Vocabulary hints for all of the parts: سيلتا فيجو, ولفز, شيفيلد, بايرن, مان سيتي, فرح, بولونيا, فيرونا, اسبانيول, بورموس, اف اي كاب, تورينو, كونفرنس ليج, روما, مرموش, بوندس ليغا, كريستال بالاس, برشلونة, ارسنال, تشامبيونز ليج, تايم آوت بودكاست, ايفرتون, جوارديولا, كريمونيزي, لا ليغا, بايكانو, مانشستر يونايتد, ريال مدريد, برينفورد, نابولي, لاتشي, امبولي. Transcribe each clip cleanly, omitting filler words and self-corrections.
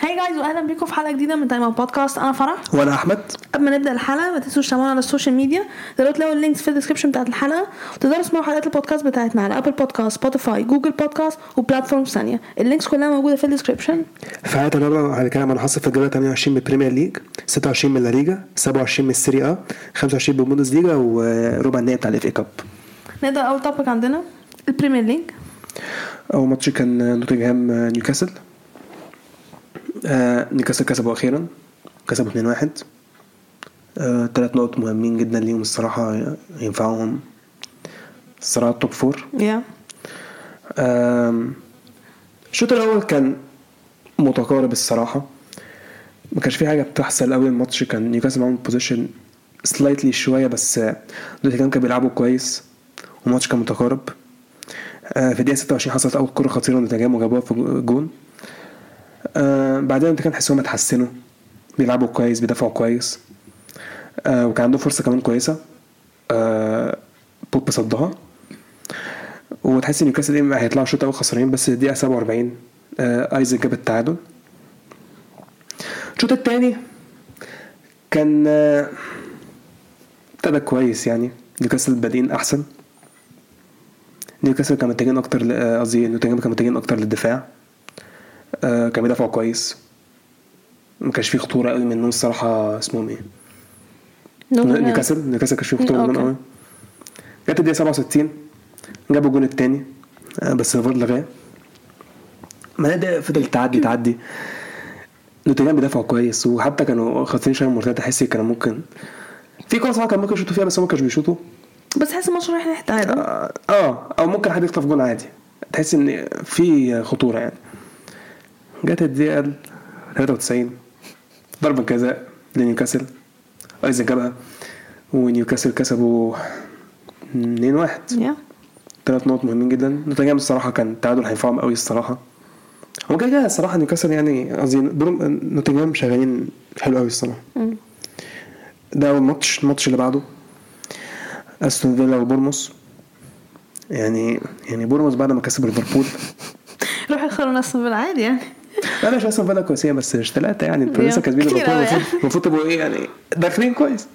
هاي جايز واهلا بيكم في حلقه جديده من تايم بودكاست. انا فرح وانا احمد. قبل ما نبدا الحلقه ما تنسوش تتابعونا على السوشيال ميديا، تقدروا تلاقوا اللينكس في الديسكربشن بتاعه الحلقه، وتقدروا تسمعوا حلقات البودكاست بتاعتنا على ابل بودكاست، سبوتيفاي، جوجل بودكاست وبلاتفورمز ثانيه. اللينكس كلها موجوده في الديسكربشن. فعلا النهارده هنتكلم عن حصه في الجوله 28 من البريمير ليج، 26 من لا ليغا، 27 من السيري ا، 25 من البوندس ليغا، وربع النهائي بتاع الاف اي كاب. نبدا اول توبيك عندنا البريمير ليج. اول ماتش كان توتنهام نيوكاسل. نيوكاسل كسبوا أخيرا، كسبوا 2-1. 3 نقط مهمين جدا ليهم الصراحة، ينفعهم الصراحة التوب فور. الشوط الأول كان متقارب الصراحة، ما كانش في حاجة بتحصل. أول ماتش كان نيوكاسل معهم بوزيشن سلايتلي شوية، بس دوتنهام كانوا بيلعبوا كويس والماتش كان متقارب. في الدقيقة 26 حصلت أول كرة خطيرة لدوتنهام وجابوها في الجون. بعدين كان حسهم اتحسنوا، بيلعبوا كويس، بيدافعوا كويس، وكان عندهم فرصه كمان كويسه، بوب صدها، وتحس ان نيوكاسل هيطلعوا شوط اول خسرانين. بس الدقيقه 47 ايزك جاب التعادل. الشوط الثاني كان ابتدى كويس، يعني نيوكاسل بادئين احسن، نيوكاسل كانوا متجهين اكتر، قصدي نوتنجهام كانوا متجهين اكتر للدفاع، كان بيدافعوا كويس، ما كانش فيه خطوره قوي منهم الصراحه. اسمهم ايه؟ نيوكاسل كانش فيه خطوره منهم قوي. جت الدقيقه 67 جابوا الجون الثاني، بس الفار لغاه. ما ده فضل تعدي نوتنجهام بيدافعوا كويس، وحتى كانوا خاطرين شويه مرتده، حسي كانوا ممكن في كوره كان ممكن يشوطوا فيها، بس هم كانوا بيشوطوا، بس حاسس الماتش رايح ناحيه تعادل او ممكن حد يخطف جون عادي، تحس ان في خطوره يعني. جت الدقيقة 93 ضربة جزاء لنيوكاسل، ايزن جابها ونيوكاسل كسبوا 2-1. 3 نقط مهمين جدا. نوتنجهام الصراحة كان التعادل هينفعهم قوي الصراحة، وكده كده الصراحة نيوكاسل يعني قصدي نوتنجهام شغالين حلو قوي الصراحة. ده أول ماتش. الماتش اللي بعده أستون فيلا وبورموس، يعني بورموس بعد ما كسب ليفربول روح يخسروا نفسهم بالعادي يعني. انا مش اصلا بقى كويسيه، بس مش 3 يعني، انتوا لسه كاسبين ليفربول، المفروض تبقوا ايه يعني، داخلين كويس.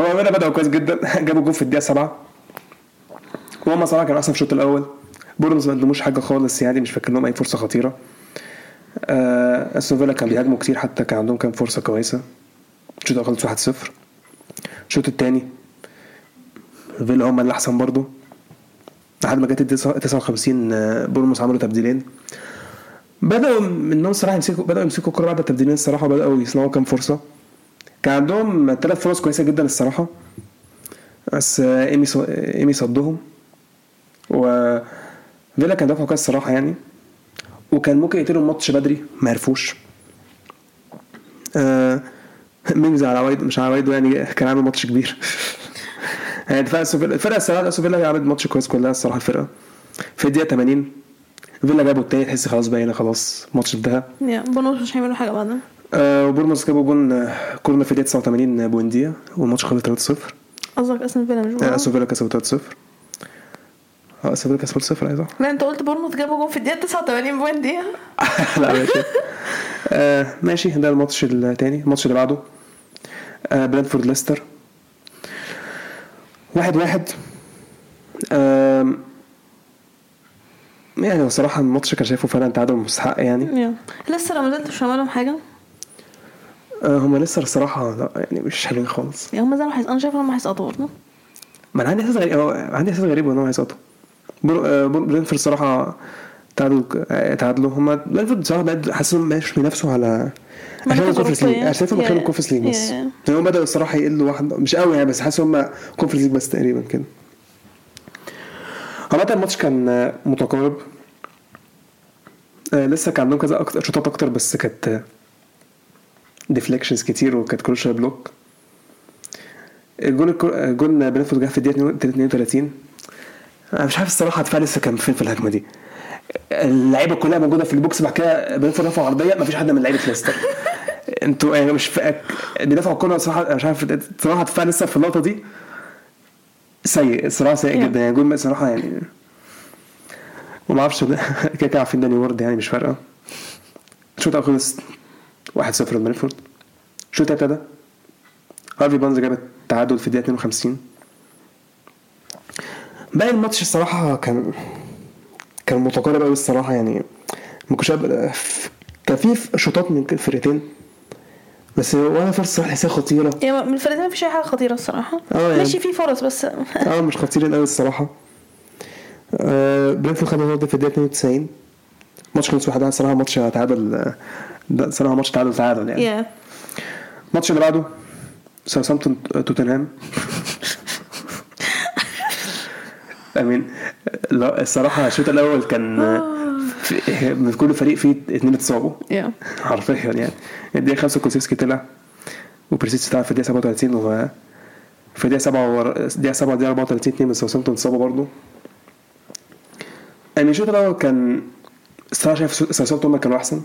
هو انا بدأوا كويس جدا، جابوا جول في الدقيقه 7، وهم صراحه كان اصلا في الشوط الاول بورموس ما قدموش حاجه خالص، يعني مش فاكر لهم اي فرصه خطيره. استون فيلا كان بيهاجموا كتير، حتى كان عندهم كام فرصه كويسه. الشوط الاول خلص 1-0. الشوط الثاني فيلا هم اللي احسن برضو، لحد ما جت الدقيقه 59 بورموس عملوا تبديلين، بدأوا منهم صراحة بدأوا يمسكوا الكرة بعد التبديلين الصراحة، بدأوا يصنعوا كام فرصة. كان عندهم 3 فرص كويسة جدا الصراحة، بس إيمي صدهم، وفيلا كان دافعوا كويس الصراحة يعني، وكان ممكن يقتلوا الماتش بدري، ما عرفوش. مونزا على وايد مش على وايد يعني، كان عامل ماتش كبير. الفرقة الصراحة فيلا عملت ماتش كويس كلها الصراحة. الفرقة في الدقيقة 80 فيلا جابوا التاني، تحس خلاص بقى هنا خلاص الماتش انتهى. بورموس مش هيعملوا حاجه بعدها. وبورموس جابوا جون كورنر في الدقيقه 89 بونديا، والماتش خلص 3-0. قصدك اصلا فيلا مش بقى اصلا فيلا كسبوا 3-0. اصلا فيلا كسبوا 0 ايضا. لا انت قلت بورموس جابوا جون في الدقيقه 89 بونديا. لا ماشي. ماشي، ده الماتش الثاني. الماتش اللي بعده برينفورد ليستر 1-1. يعني بصراحة الماتش كان شايفه فعلا تعادل مستحق يعني. لسه لما زلت مش عملهم حاجة، هم لسه الصراحة لا يعني مش حلوين خالص يعني. هم زي ما أنا شايف هم هيسقطوا برضه، ما أنا عندي إحساس غريب إنهم هيسقطوا. برينفورد الصراحة تعادلوا هم. برينفورد الصراحة بقى حاسسهم مش بينافسوا على الكونفرنس ليج، أنا شايفهم خلوا الكونفرنس ليج بس هم بدأوا الصراحة يقلوا واحد مش قوي يعني، بس حاسسهم الكونفرنس ليج بس تقريبا كده. عامة الماتش كان متقارب، لسه كان عندهم كذا شوطات اكتر، بس كانت ديفليكشنز كتير، وكانت كل شويه بلوك. الجون برينفورد جه في الدقيقه 32. انا مش عارف الصراحه الدفاع لسه كان فين في الهجمه دي، اللعيبه كلها موجوده في البوكس، بعد كده برينفورد رفع عرضيه، مفيش حد من لعيبه ليستر. انتوا يعني مش فاك بيدافعوا الكوره صراحه، مش عارف صراحه الدفاع لسه في اللقطه دي سيء الصراحة، سيء جدا يعني. جول صراحة يعني وما عارفش كده، عارفين داني وورد يعني مش فارقة. الشوط خلص 1-0 لبرينفورد. الشوط ابتدى هارفي بانز جاب التعادل في الدقيقه 52. باقي الماتش الصراحه كان متقارب قوي الصراحه، يعني ما كنتش كان في شوطات من الفرقتين، بس وانا فرصه حساسه خطيره يعني من الفرقتين، ما فيش اي حاجه خطيره الصراحه يعني. ماشي في فرص بس مش خطيرين قوي الصراحه. برينفورد خد النقطه في الدقيقه 92. ماتش خلص 1-1 صراحه، ماتش تعادل ده صراحه، ماتش تعادل يعني. الماتش اللي بعده ساوثامبتون توتنهام. امين لا الصراحه الشوط الاول كان من كل فريق فيه 2 اتصابوا حرفيا يعني. الدقيقه 5 كوسيفسكي طلع، وبريسيتش طلع في الدقيقه 37، وفي الدقيقه 34 2 من ساوثامبتون اتصابوا برضو. يعني الشوط الاول كان الصراحه شايف ساوثامبتون كانوا احسن،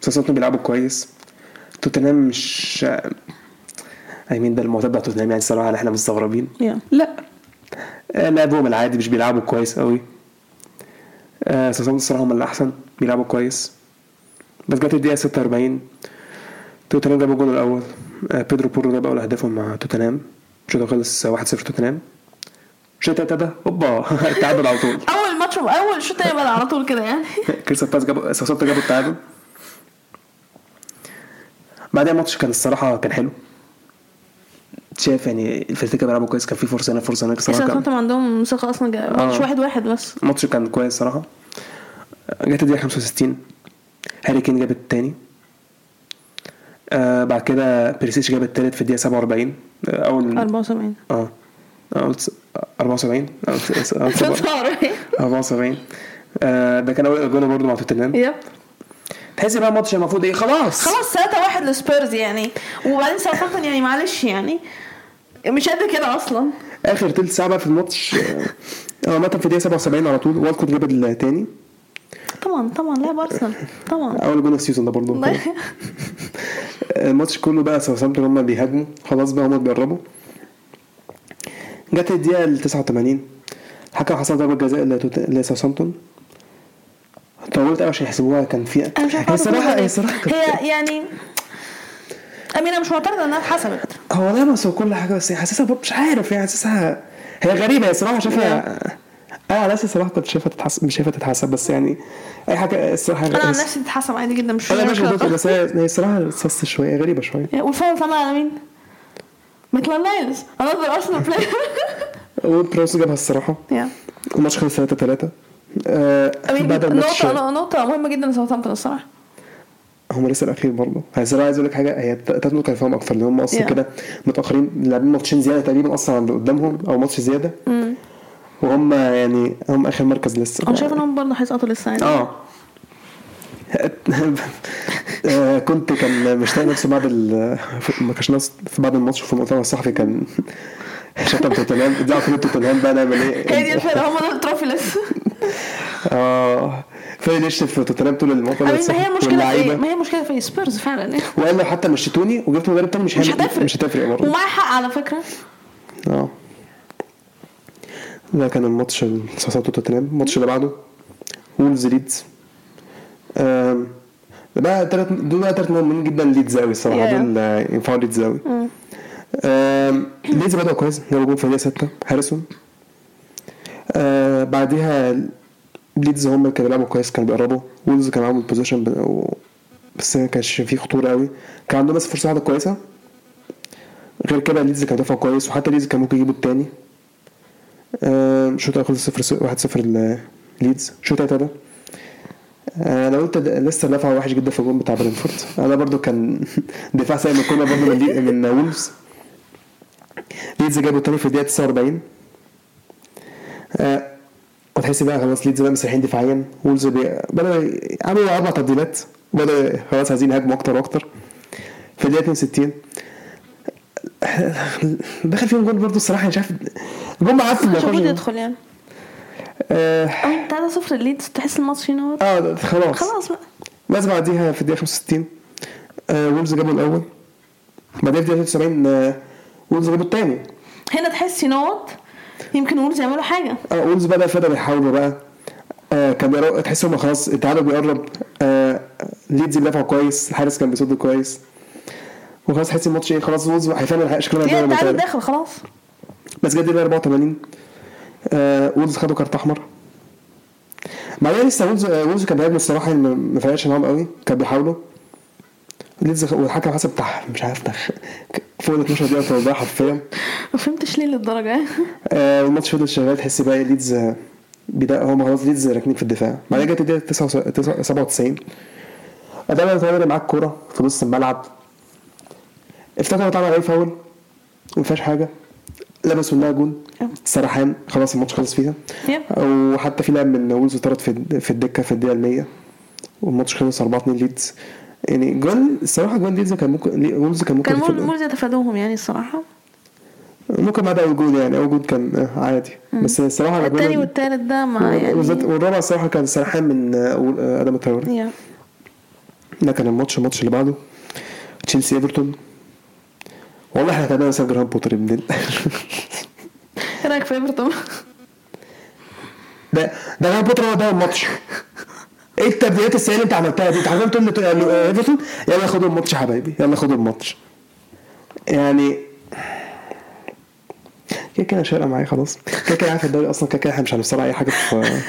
ساوثامبتون بيلعبوا كويس. توتنهام مش ايمين ده المعتاد توتنهام يعني الصراحه احنا مستغربين لا لعبهم العادي، مش بيلعبوا كويس قوي. ساوثامبتون الصراحه هم اللي احسن، بيلعبوا كويس. بس جت الدقيقه 46 توتنهام جابوا الجول الاول، بيدرو بورو جاب اول اهدافهم مع توتنهام. الشوط خلص 1-0 توتنهام. الشوط ابتدى اوبا التعادل على طول، اول ماتش اول شوط يبقى على طول كده يعني. كريستال بالاس جابوا، ساوثامبتون جابوا التعادل. بعدها الماتش كان الصراحه كان حلو، شايف يعني الفريق كان بيلعبوا كويس، كان في فرصه هنا فرصه هناك صراحه. كان عندهم ثقه اصلا، ماتش 1-1 بس الماتش كان كويس صراحه. جت الدقيقه 65 هاري كين جاب الثاني، بعد كده بريسيتش جاب الثالث في الدقيقه 47 اول 74 74 ده كان اول جون برده مع توتنهام. تحس بقى الماتش المفروض ايه، خلاص 3-1 لسبيرز يعني. وبعدين ساوثامبتون يعني معلش يعني مش قد كده اصلا. اخر تلت ساعه بقى في الماتش متى في الدقيقه 77 على طول والكوت جاب الثاني. طبعا لا بارسنال طبعا اول جول السيزون ده برضه. الماتش كله بقى ساوثامبتون هم بيهاجموا، خلاص بقى هم بيقربوا. جت الدقيقه 89 حكم حصل ضربه جزاء لساوثامبتون، طولت قوي عشان يحسبوها. كان في الصراحه هي يعني امينه مش معترضه انها اتحسبت، هو ده مسوا كل حاجه، بس حاسسها مش عارف يعني، حاسسها هي غريبه الصراحه. شايفها على اساس الصراحه كنت شايفها تتحسب، مش شايفها تتحسب، بس يعني اي حاجه الصراحه انا نفسي تتحسب عادي جدا، مش انا بس هي الصراحه صص شويه غريبه شويه. والفاول طلع امين مثل نايلز انا ده اصلا بلاي وبروس جابها الصراحه. الماتش خلص 3-3. نقطة مهمة جدا ساوثامبتون الصراحة، هم لسه الأخير برضه. عايز أقول لك حاجة، هي تاتنو كان فاهم أكثر، لأن هم أصلا كده متأخرين، لاعبين ماتشين زيادة تقريبا أصلا عند قدامهم أو ماتش زيادة، وهم يعني هم آخر مركز لسه. أنا شايف إنهم برضه هيسقطوا لسه يعني. كنت كان مشتاق نفسه بعد ما كشنا في بعد الماتش في المؤتمر الصحفي كان شتم توتنهام، ادعوا في توتنهام بقى نعمل إيه؟ هي دي الفرقة، هم دول تروفي لسه. فين شفت توتنهام طول الموضوع ده؟ ما هي مشكله في سبيرز فعلا. وقال لو حتى مشيتوني وجبت مدرب تاني مش هتفرق برضه، ومعاه حق على فكره. ده كان الماتش ساوثامبتون توتنهام. الماتش اللي بعده وولفز ليدز. بقى دول مهمين جدا ليدز قوي الصراحه، دول ينفعوا ليدز قوي. ليدز بدأوا كويس، جابوا جول في الدقيقه 6 هاريسون. بعدها ليدز هم كانوا بيلعبوا كويس، كانوا بيقربوا. وولز كانوا عاملين بوزيشن بس ما كانش فيه خطوره قوي، كان عندهم بس فرصه واحده كويسه. غير كده ليدز كان دافع كويس، وحتى ليدز كان ممكن يجيبوا الثاني. الشوط الاول 1-0 ليدز. الشوط الثاني انا قلت لسه دفع وحش جدا في الجون بتاع برينفورد، انا برضو كان دفاع سيء من كنا برضو من وولز. ليدز جابوا الثاني في الدقيقه 49. وتحس بقى خلاص ليدز بقى مسيحين دفاعيا، وولز بدأوا عملوا 4 تبديلات، بدأوا خلاص عايزين هجمه اكتر واكتر. في الدقيقه 62 دخل فيهم جول برضو الصراحه، مش عارف جول عارف ما يدخل يعني. 3-0 ليدز، تحس الماتش هنا خلاص بقى. بس بعديها في الدقيقه 65 وولز جابوا الاول، بعدها في الدقيقه 70 وولز جابوا الثاني. هنا تحس نوت يمكن وولز يعملوا حاجه. وولز بقى فضلوا يحاولوا بقى، كان تحسهم خلاص التعادل بيقرب. ليدز اللي دفعوا كويس, الحارس كان بيصد كويس, وخلاص حسيت الماتش ايه خلاص فوز وهيفنن شكلنا ده انا داخل خلاص. بس جد 84 وولز خدوا كارت احمر, بعدين لسه وولز كان بيهاجم الصراحه ما فيهاش معاهم قوي, كان بيحاولوا ليدز والحكم حسب بتاع مش عارف فوق 12 دقيقه توضيح حرفيا ما فهمتش ليه للدرجه. الماتش فضل شغال, تحس بقى ليدز بدأ هم خلاص ليدز راكنين في الدفاع, بعدين جت الدقيقه 97 اداله طايره معاك كوره في نص الملعب, افتكروا طبعا اي فاول وما فيهاش حاجه, لبسوا لها جون سرحان خلاص الماتش خلص فيها, وحتى في لاعب من وولز طرد في الدكه في الدقيقه 100 والماتش خلص 4-2 ليدز. يعني جون الصراحه جون ليدز كان ممكن وولز كان ممكن وولز يتفادوهم يعني الصراحه, ممكن ما ده جون يعني او جون كان عادي بس الصراحه الثاني والثالث ده مع يعني والرابع الصراحه كان سرحان من ادم التوري. ده كان الماتش اللي بعده تشيلسي ايفرتون, والله احنا كنا نسجل جرام بوتر من ايه رايك في ايفرتون؟ ده جرام بوتر ده الماتش ايه التبديلات السهله انت عملتها دي, اتعلمت ان ايفرتون يلا خدوا الماتش يا حبايبي يلا خدوا الماتش, يعني كده شارقه معايا خلاص كده عارف الدوري اصلا كده احنا مش هنوصل اي حاجه في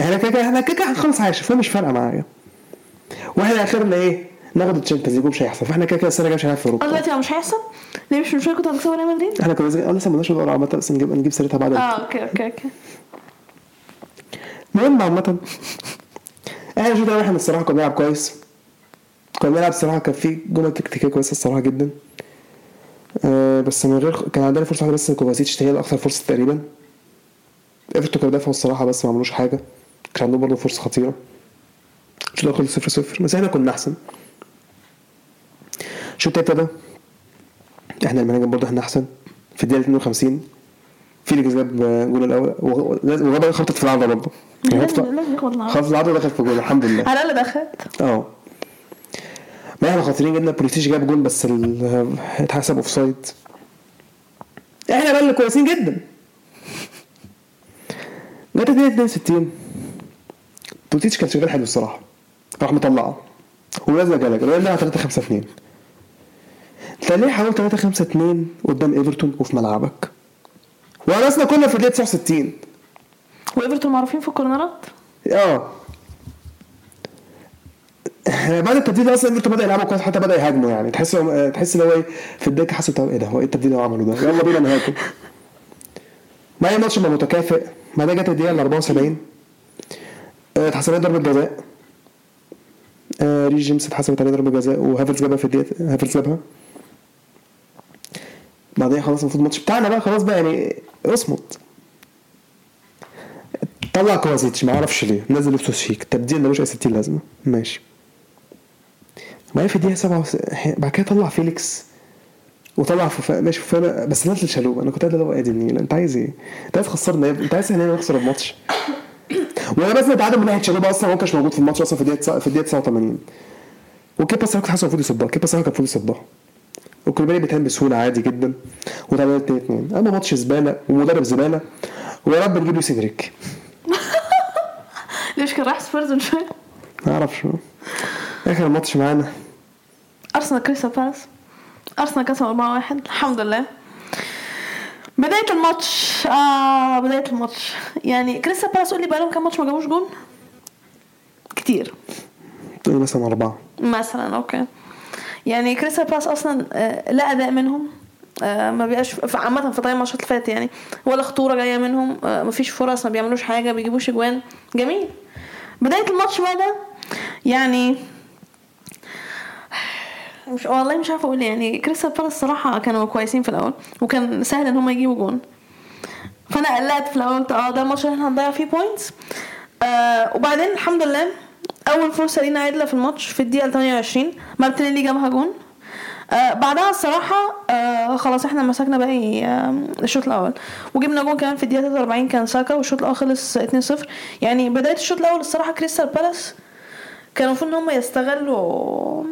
احنا كده هنخلص عايش فمش فارقه معايا, واحنا اخرنا ايه ناخد التشامبيونز ليج مش هيحصل, فاحنا كده السنه الجايه مش هنعرف نروح دلوقتي مش هيحصل ليه مش مشاركه كنت هنكسب ريال مدريد احنا كنا لسه ما بدناش ندور على متى نجيب سيرتها بعد اوكي المهم عامه احنا شو ده احنا الصراحه كنا بنلعب كويس, كنا بنلعب الصراحه كان في جمل تكتيكيه كويسه الصراحه جدا, بس من غير كان عندنا فرصه بس كوفاسيتش هي الاكثر فرصه تقريبا, ايفرتون كان دافعوا الصراحه بس ما عملوش حاجه, كان عندهم برضه فرصه خطيره مش دخل 0-0 بس احنا كنا احسن. شو التالتة ده احنا المهاجم برضه احنا احسن في الدقيقه 52 فيليكس جاب جول الاول وغدا خبطت في العارضه برضه خبطت العارضه دخل في جول الحمد لله على الاقل دخلت ما احنا خاطرين جدا. بريتيش جاب جول بس اتحسب اوفسايد, احنا بقى اللي كويسين جدا. جت الدقيقه 62 بريتيش كان شغال حلو الصراحه, راح مطلعه ولازم جالك لانها 3-5-2 تاني حاول 3-5-2 قدام ايفرتون وفي ملعبك, وراسنا كنا في 69 وايفرتون معروفين في الكورنرات بعد التبديل اصلا ايفرتون بدا يلعبوا كويس حتى بدا يهاجموا, يعني تحس ان هو في الدكه حسوا ايه ده هو ايه التبديل اللي عمله ده يلا بينا نهاجم ما هي ماتش متكافئ. ما ده جت الدقيقه 74 اتحسبت ضربه جزاء, ريج جيمس اتحسبت عليه ضربه جزاء وهافرز جابها في الدقيقه هافرز جابها, بعدين خلاص المفروض الماتش بتاعنا بقى خلاص بقى يعني اصمت طلع كوازيتش ما اعرفش ليه نزل السوشيك تبديل ملوش اي 60 لازمه ماشي, ما في دقيقه 7 بعد كده طلع فيليكس وطلع ماشي فانا بس نزل شالوه انا كنت قاعد لو قاعد النيل انت عايز ايه انت عايز خسرنا انت عايز احنا نخسر الماتش وانا بس اتعدم من ناحيه شالوه اصلا هو كانش موجود في الماتش اصلا في الدقيقه 89 وكيبا صراحه كان حاسس المفروض يصدها وكلباني بيتهم بسهولة عادي جدا وتعمل 2-2 اما ماتش زبالة ومدرب زبالة ويا رب نجيب له سيدريك ليش كان راح سبيرز من شوية ما اعرف شو اخر ماتش معانا ارسنال كريستال بالاس ارسنال كسبوا 4-1 الحمد لله. بداية الماتش يعني كريستال بالاس قول لي بقى لهم كام ماتش ما جابوش جون كتير تقول مثلا 4 مثلا اوكي يعني كريستال بالاس اصلا لا اداء منهم ما بيبقاش عامه في طايم ماتشات الفات يعني ولا خطوره جايه منهم ما فيش فرص ما بيعملوش حاجه بيجيبوش اجوان جميل. بدايه الماتش بقى ده يعني مش والله مش عارفه اقول يعني كريستال بالاس الصراحه كانوا كويسين في الاول وكان سهل ان هم يجيبوا جون فانا قلقت في الاول ده الماتش احنا هنضيع فيه بوينتس وبعدين الحمد لله اول فرصه لينا عدله في الماتش في الدقيقه 28 مارتينيلي جابها جون بعدها الصراحه خلاص احنا مسكنا باقي الشوط الاول وجبنا جون كمان في الدقيقه 43 كان ساكا والشوط الاول خلص 2-0 يعني بدايه الشوط الاول الصراحه كريستال بالاس كانوا المفروض ان هم يستغلوا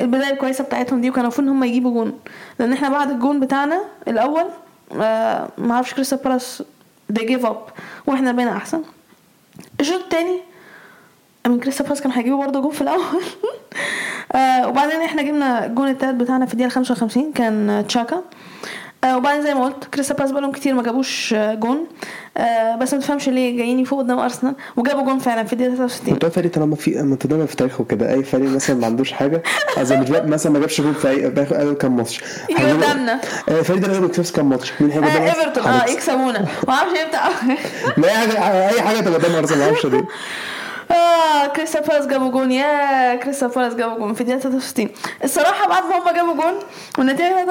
البدايه الكويسه بتاعتهم دي وكانوا المفروض ان هم يجيبوا جون لان احنا بعد الجون بتاعنا الاول ما عرفش كريستال بالاس دي جيف اب واحنا بقينا احسن. الشوط الثاني من كريستال بالاس كان هيجيبوا برضه جون في الاول. وبعدين احنا جبنا الجون الثالث بتاعنا في الدقيقه 55 كان تشاكا. وبعدين زي ما قلت كريستال بالاس بقالهم كتير ما جابوش جون، بس ما تفهمش ليه جايين فوق قدام ارسنال وجابوا جون فعلا في الدقيقه 63. ده فريق طالما في متدنى في تاريخه كده، اي فريق مثلا ما عندوش حاجه اصل مثلا ما جابش جون في اي كام ماتش قدامنا. الفريق ده لازم يكسب كام ماتش مين هيجيب ايفرتون يكسبونا ما اعرفش امتى لا اي حاجه قدام ارسنال ما اعرفش ليه. كريستال بالاس جابوا جون، يا كريستال بالاس جابوا جون في الدقيقه 63. الصراحه بعد ما هم جابوا جون والنتيجه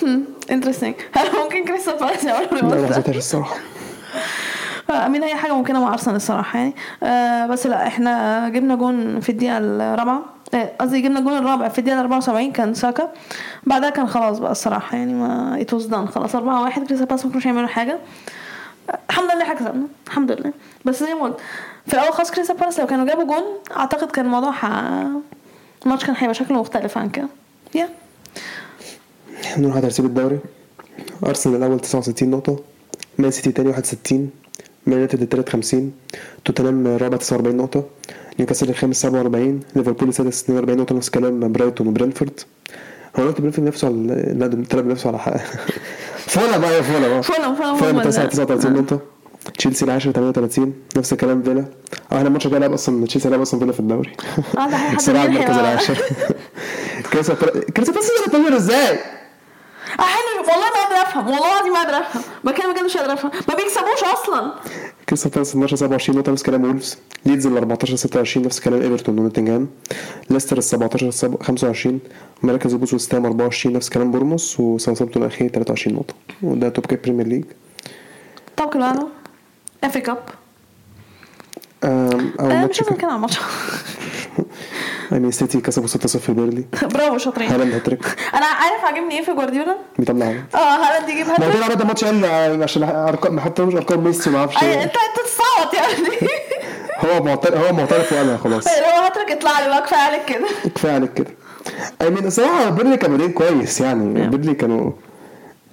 3-1 قلت انترستنج، هل ممكن كريستال بالاس يعملوا كده الصراحه؟ امين اي حاجه ممكنه مع ارسنال الصراحه يعني. بس لا احنا جبنا جون في الدقيقه الرابعه، قصدي جبنا الجون الرابع في الدقيقه 74 كان ساكا. بعدها كان خلاص بقى الصراحه يعني ما اتوزدان خلاص 4-1 كريستال بالاس ما كانوش يعملوا حاجه. الحمد لله احنا كسبنا الحمد لله، بس زي ما قلت في الاول خالص كريستال بالاس لو كانوا جابوا جون اعتقد كان الموضوع الماتش كان هيبقى شكله مختلف عن كده. يا نروح على ترتيب الدوري، ارسنال الاول 69 نقطه، مان سيتي تاني 61، مان يونايتد الثالث 50، توتنهام الرابع 49 نقطه، نيوكاسل الخامس 47، ليفربول السادس 42 نقطه، نفس الكلام برايتون وبرينفورد. هو انت برينفورد نفسه على لا بتلعب نفسه على حق فولا بقى فولا 39 نقطه، تشيلسي العاشر 38 نفس الكلام فيلا. احنا الماتش ده لعب اصلا تشيلسي لعب اصلا فيلا في الدوري صراع المركز العاشر. كريستال بالاس بتعمل ازاي احنا والله ما قادر افهم، والله ما قادر افهم بجد مش قادر افهم ما بيكسبوش اصلا. كريستال بالاس 12 27 نقطه نفس كلام وولفز، ليدز 14 26 نفس كلام ايفرتون ونوتنغهام، ليستر 17 25 مركز البوس وستام 24 نفس كلام بورموس، وساوثامبتون الاخير 23 نقطه. وده توب كاب بريمير ليج طب كلانو اف كاب او مش ممكن على الماتش. يعني سيتي كسبوا 6-0 بيرلي، برافو شاطرين. هالاند هاتريك، انا عارف عاجبني ايه في جوارديولا بيطلعها هالاند يجيب هاتريك. ما ده الماتش قال عشان ارقام ما حطوش ارقام ميسي ما اعرفش انت تصوت يعني هو معترف وانا خلاص هو هاتريك اطلع لي بقى كفايه عليك كده. امين صراحه بيرلي كانوا بادين كويس يعني بيرلي كانوا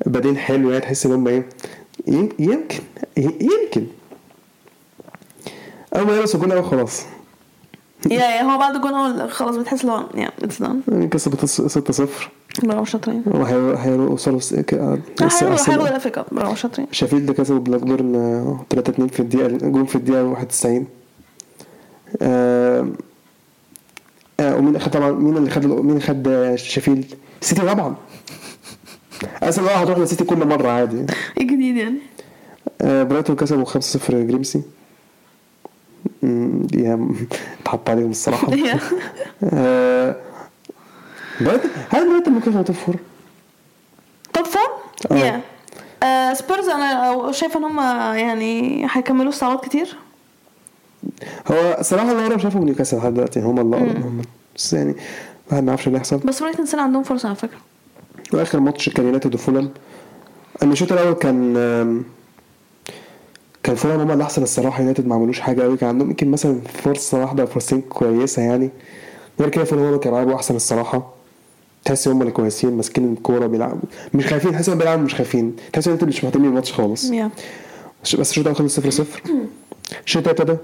بادين حلو يعني تحس ان هم يمكن اول بس كنا خلاص يا هو بعد الجون اول خلاص بتحس لو يعني كسبت 6-0 برافو شاطرين. وصلوا حلو الافريكا برافو شاطرين. شيفيلد كسبوا بلاك بيرن 3-2 في الدقيقه، جون في الدقيقه 91. ومين طبعا مين اللي خد شيفيلد؟ سيتي طبعا. اصل بقى هتروح لسيتي كل مره عادي ايه جديد يعني. برايتون كسبوا 5-0 جريمسي اتحط عليهم الصراحه. هل ممكن ممكن توب فور يا سبيرز. انا شايفه ان هم يعني هيكملوا صعود كتير. هو صراحه انا مش شايفهم نيوكاسل لحد دلوقتي هم الله هم يعني ما عارفش اللي هيحصل، بس ممكن ننسى عندهم فرصه على فكره. واخر ماتش كان يونايتد وفولهام، الشوط الاول كان فولهام هم اللي احسن الصراحه، يونايتد ما عملوش حاجه قوي، كان عندهم يمكن مثلا فرصه واحده فرصتين كويسه يعني، غير كده فولهام كانوا بيلعبوا احسن الصراحه. تحس هم اللي كويسين ماسكين الكوره بيلعبوا مش خايفين، تحس بيلعبوا مش خايفين، تحس ان انت مش مهتمين بالماتش خالص. بس الشوط الاول 0-0 الشوط الثاني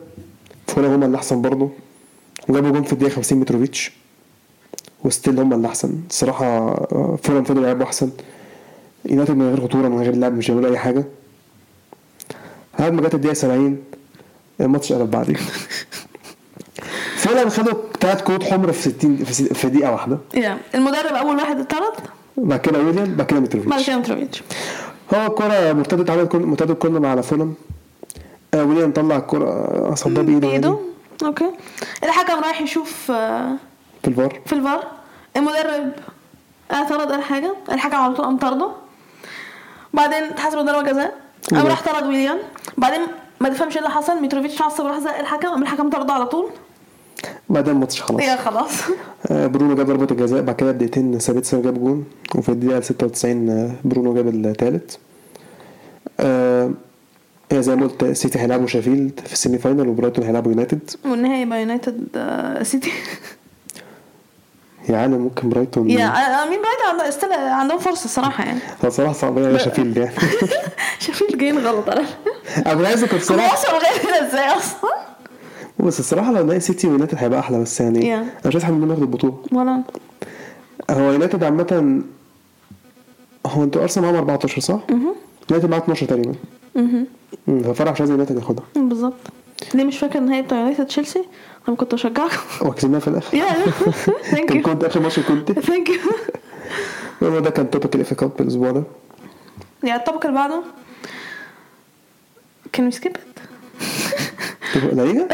فولهام هم اللي احسن برضه، جابوا جون في الدقيقه 50 متروفيتش، وستيل هم اللي احسن الصراحه. فولهام فضلوا يلعبوا احسن، يونايتد من غير خطوره من غير لعب مش بيعملوا اي حاجه. هاد ما جت الدقيقه 70 الماتش قلب بعدين فعلا خدوا 3 كروت حمر في 60 في دقيقه واحده. المدرب اول واحد اتطرد، بعد كده ويليام، بعد كده متروفيتش. هو الكره مرتده على مرتده كله مع على فولم، ويليام طلع الكره اصدها بايده. اوكي الحكم رايح يشوف في الفار المدرب اعترض على حاجه، الحكم على طول قام طرده، بعدين اتحسبت ضربه جزاء قام راح طرد ويليام، بعدين ما تفهمش اللي حصل متروفيتش عصب راح زق الحكم طرده على طول. بعدين الماتش خلاص يا خلاص برونو جاب ضربه الجزاء، بعد كده بدقيقتين سابيتسا جاب جون، وفي الدقيقه 96 برونو جاب الثالث. زي ما قلت سيتي هيلعبوا شيفيلد في السيمي فاينال، وبرايتون هيلعبوا يونايتد، والنهائي بقى يونايتد سيتي. يعني ممكن برايتون مين برايتون استنى عندهم فرصه الصراحه يعني صراحه صعبه يا شفيل يعني شفيل جايين غلط انا عايزك بصراحه وصل غير ازاي اصلا بس الصراحه لو ناقص سيتي ويونايتد هيبقى احلى, بس يعني انا مش عايز حد منهم ياخد البطوله. ولا هو يونايتد عامه, هو انتوا ارسنال معاهم 14 صح؟ يونايتد معاهم 12 تقريبا. ففرح مش عايز يونايتد ياخدها بالظبط. ليه مش فاكر النهائي بتاع يونايتد تشيلسي؟ انا كنت بشجعكم وكسبناه في الاخر. ثانك يو كنت اخر ماتش كنت ثانك يو. هو ده كان توبيك الاف كاب الاسبوع ده. يا الطبق اللي بعده كان سكيبت لا ليجا؟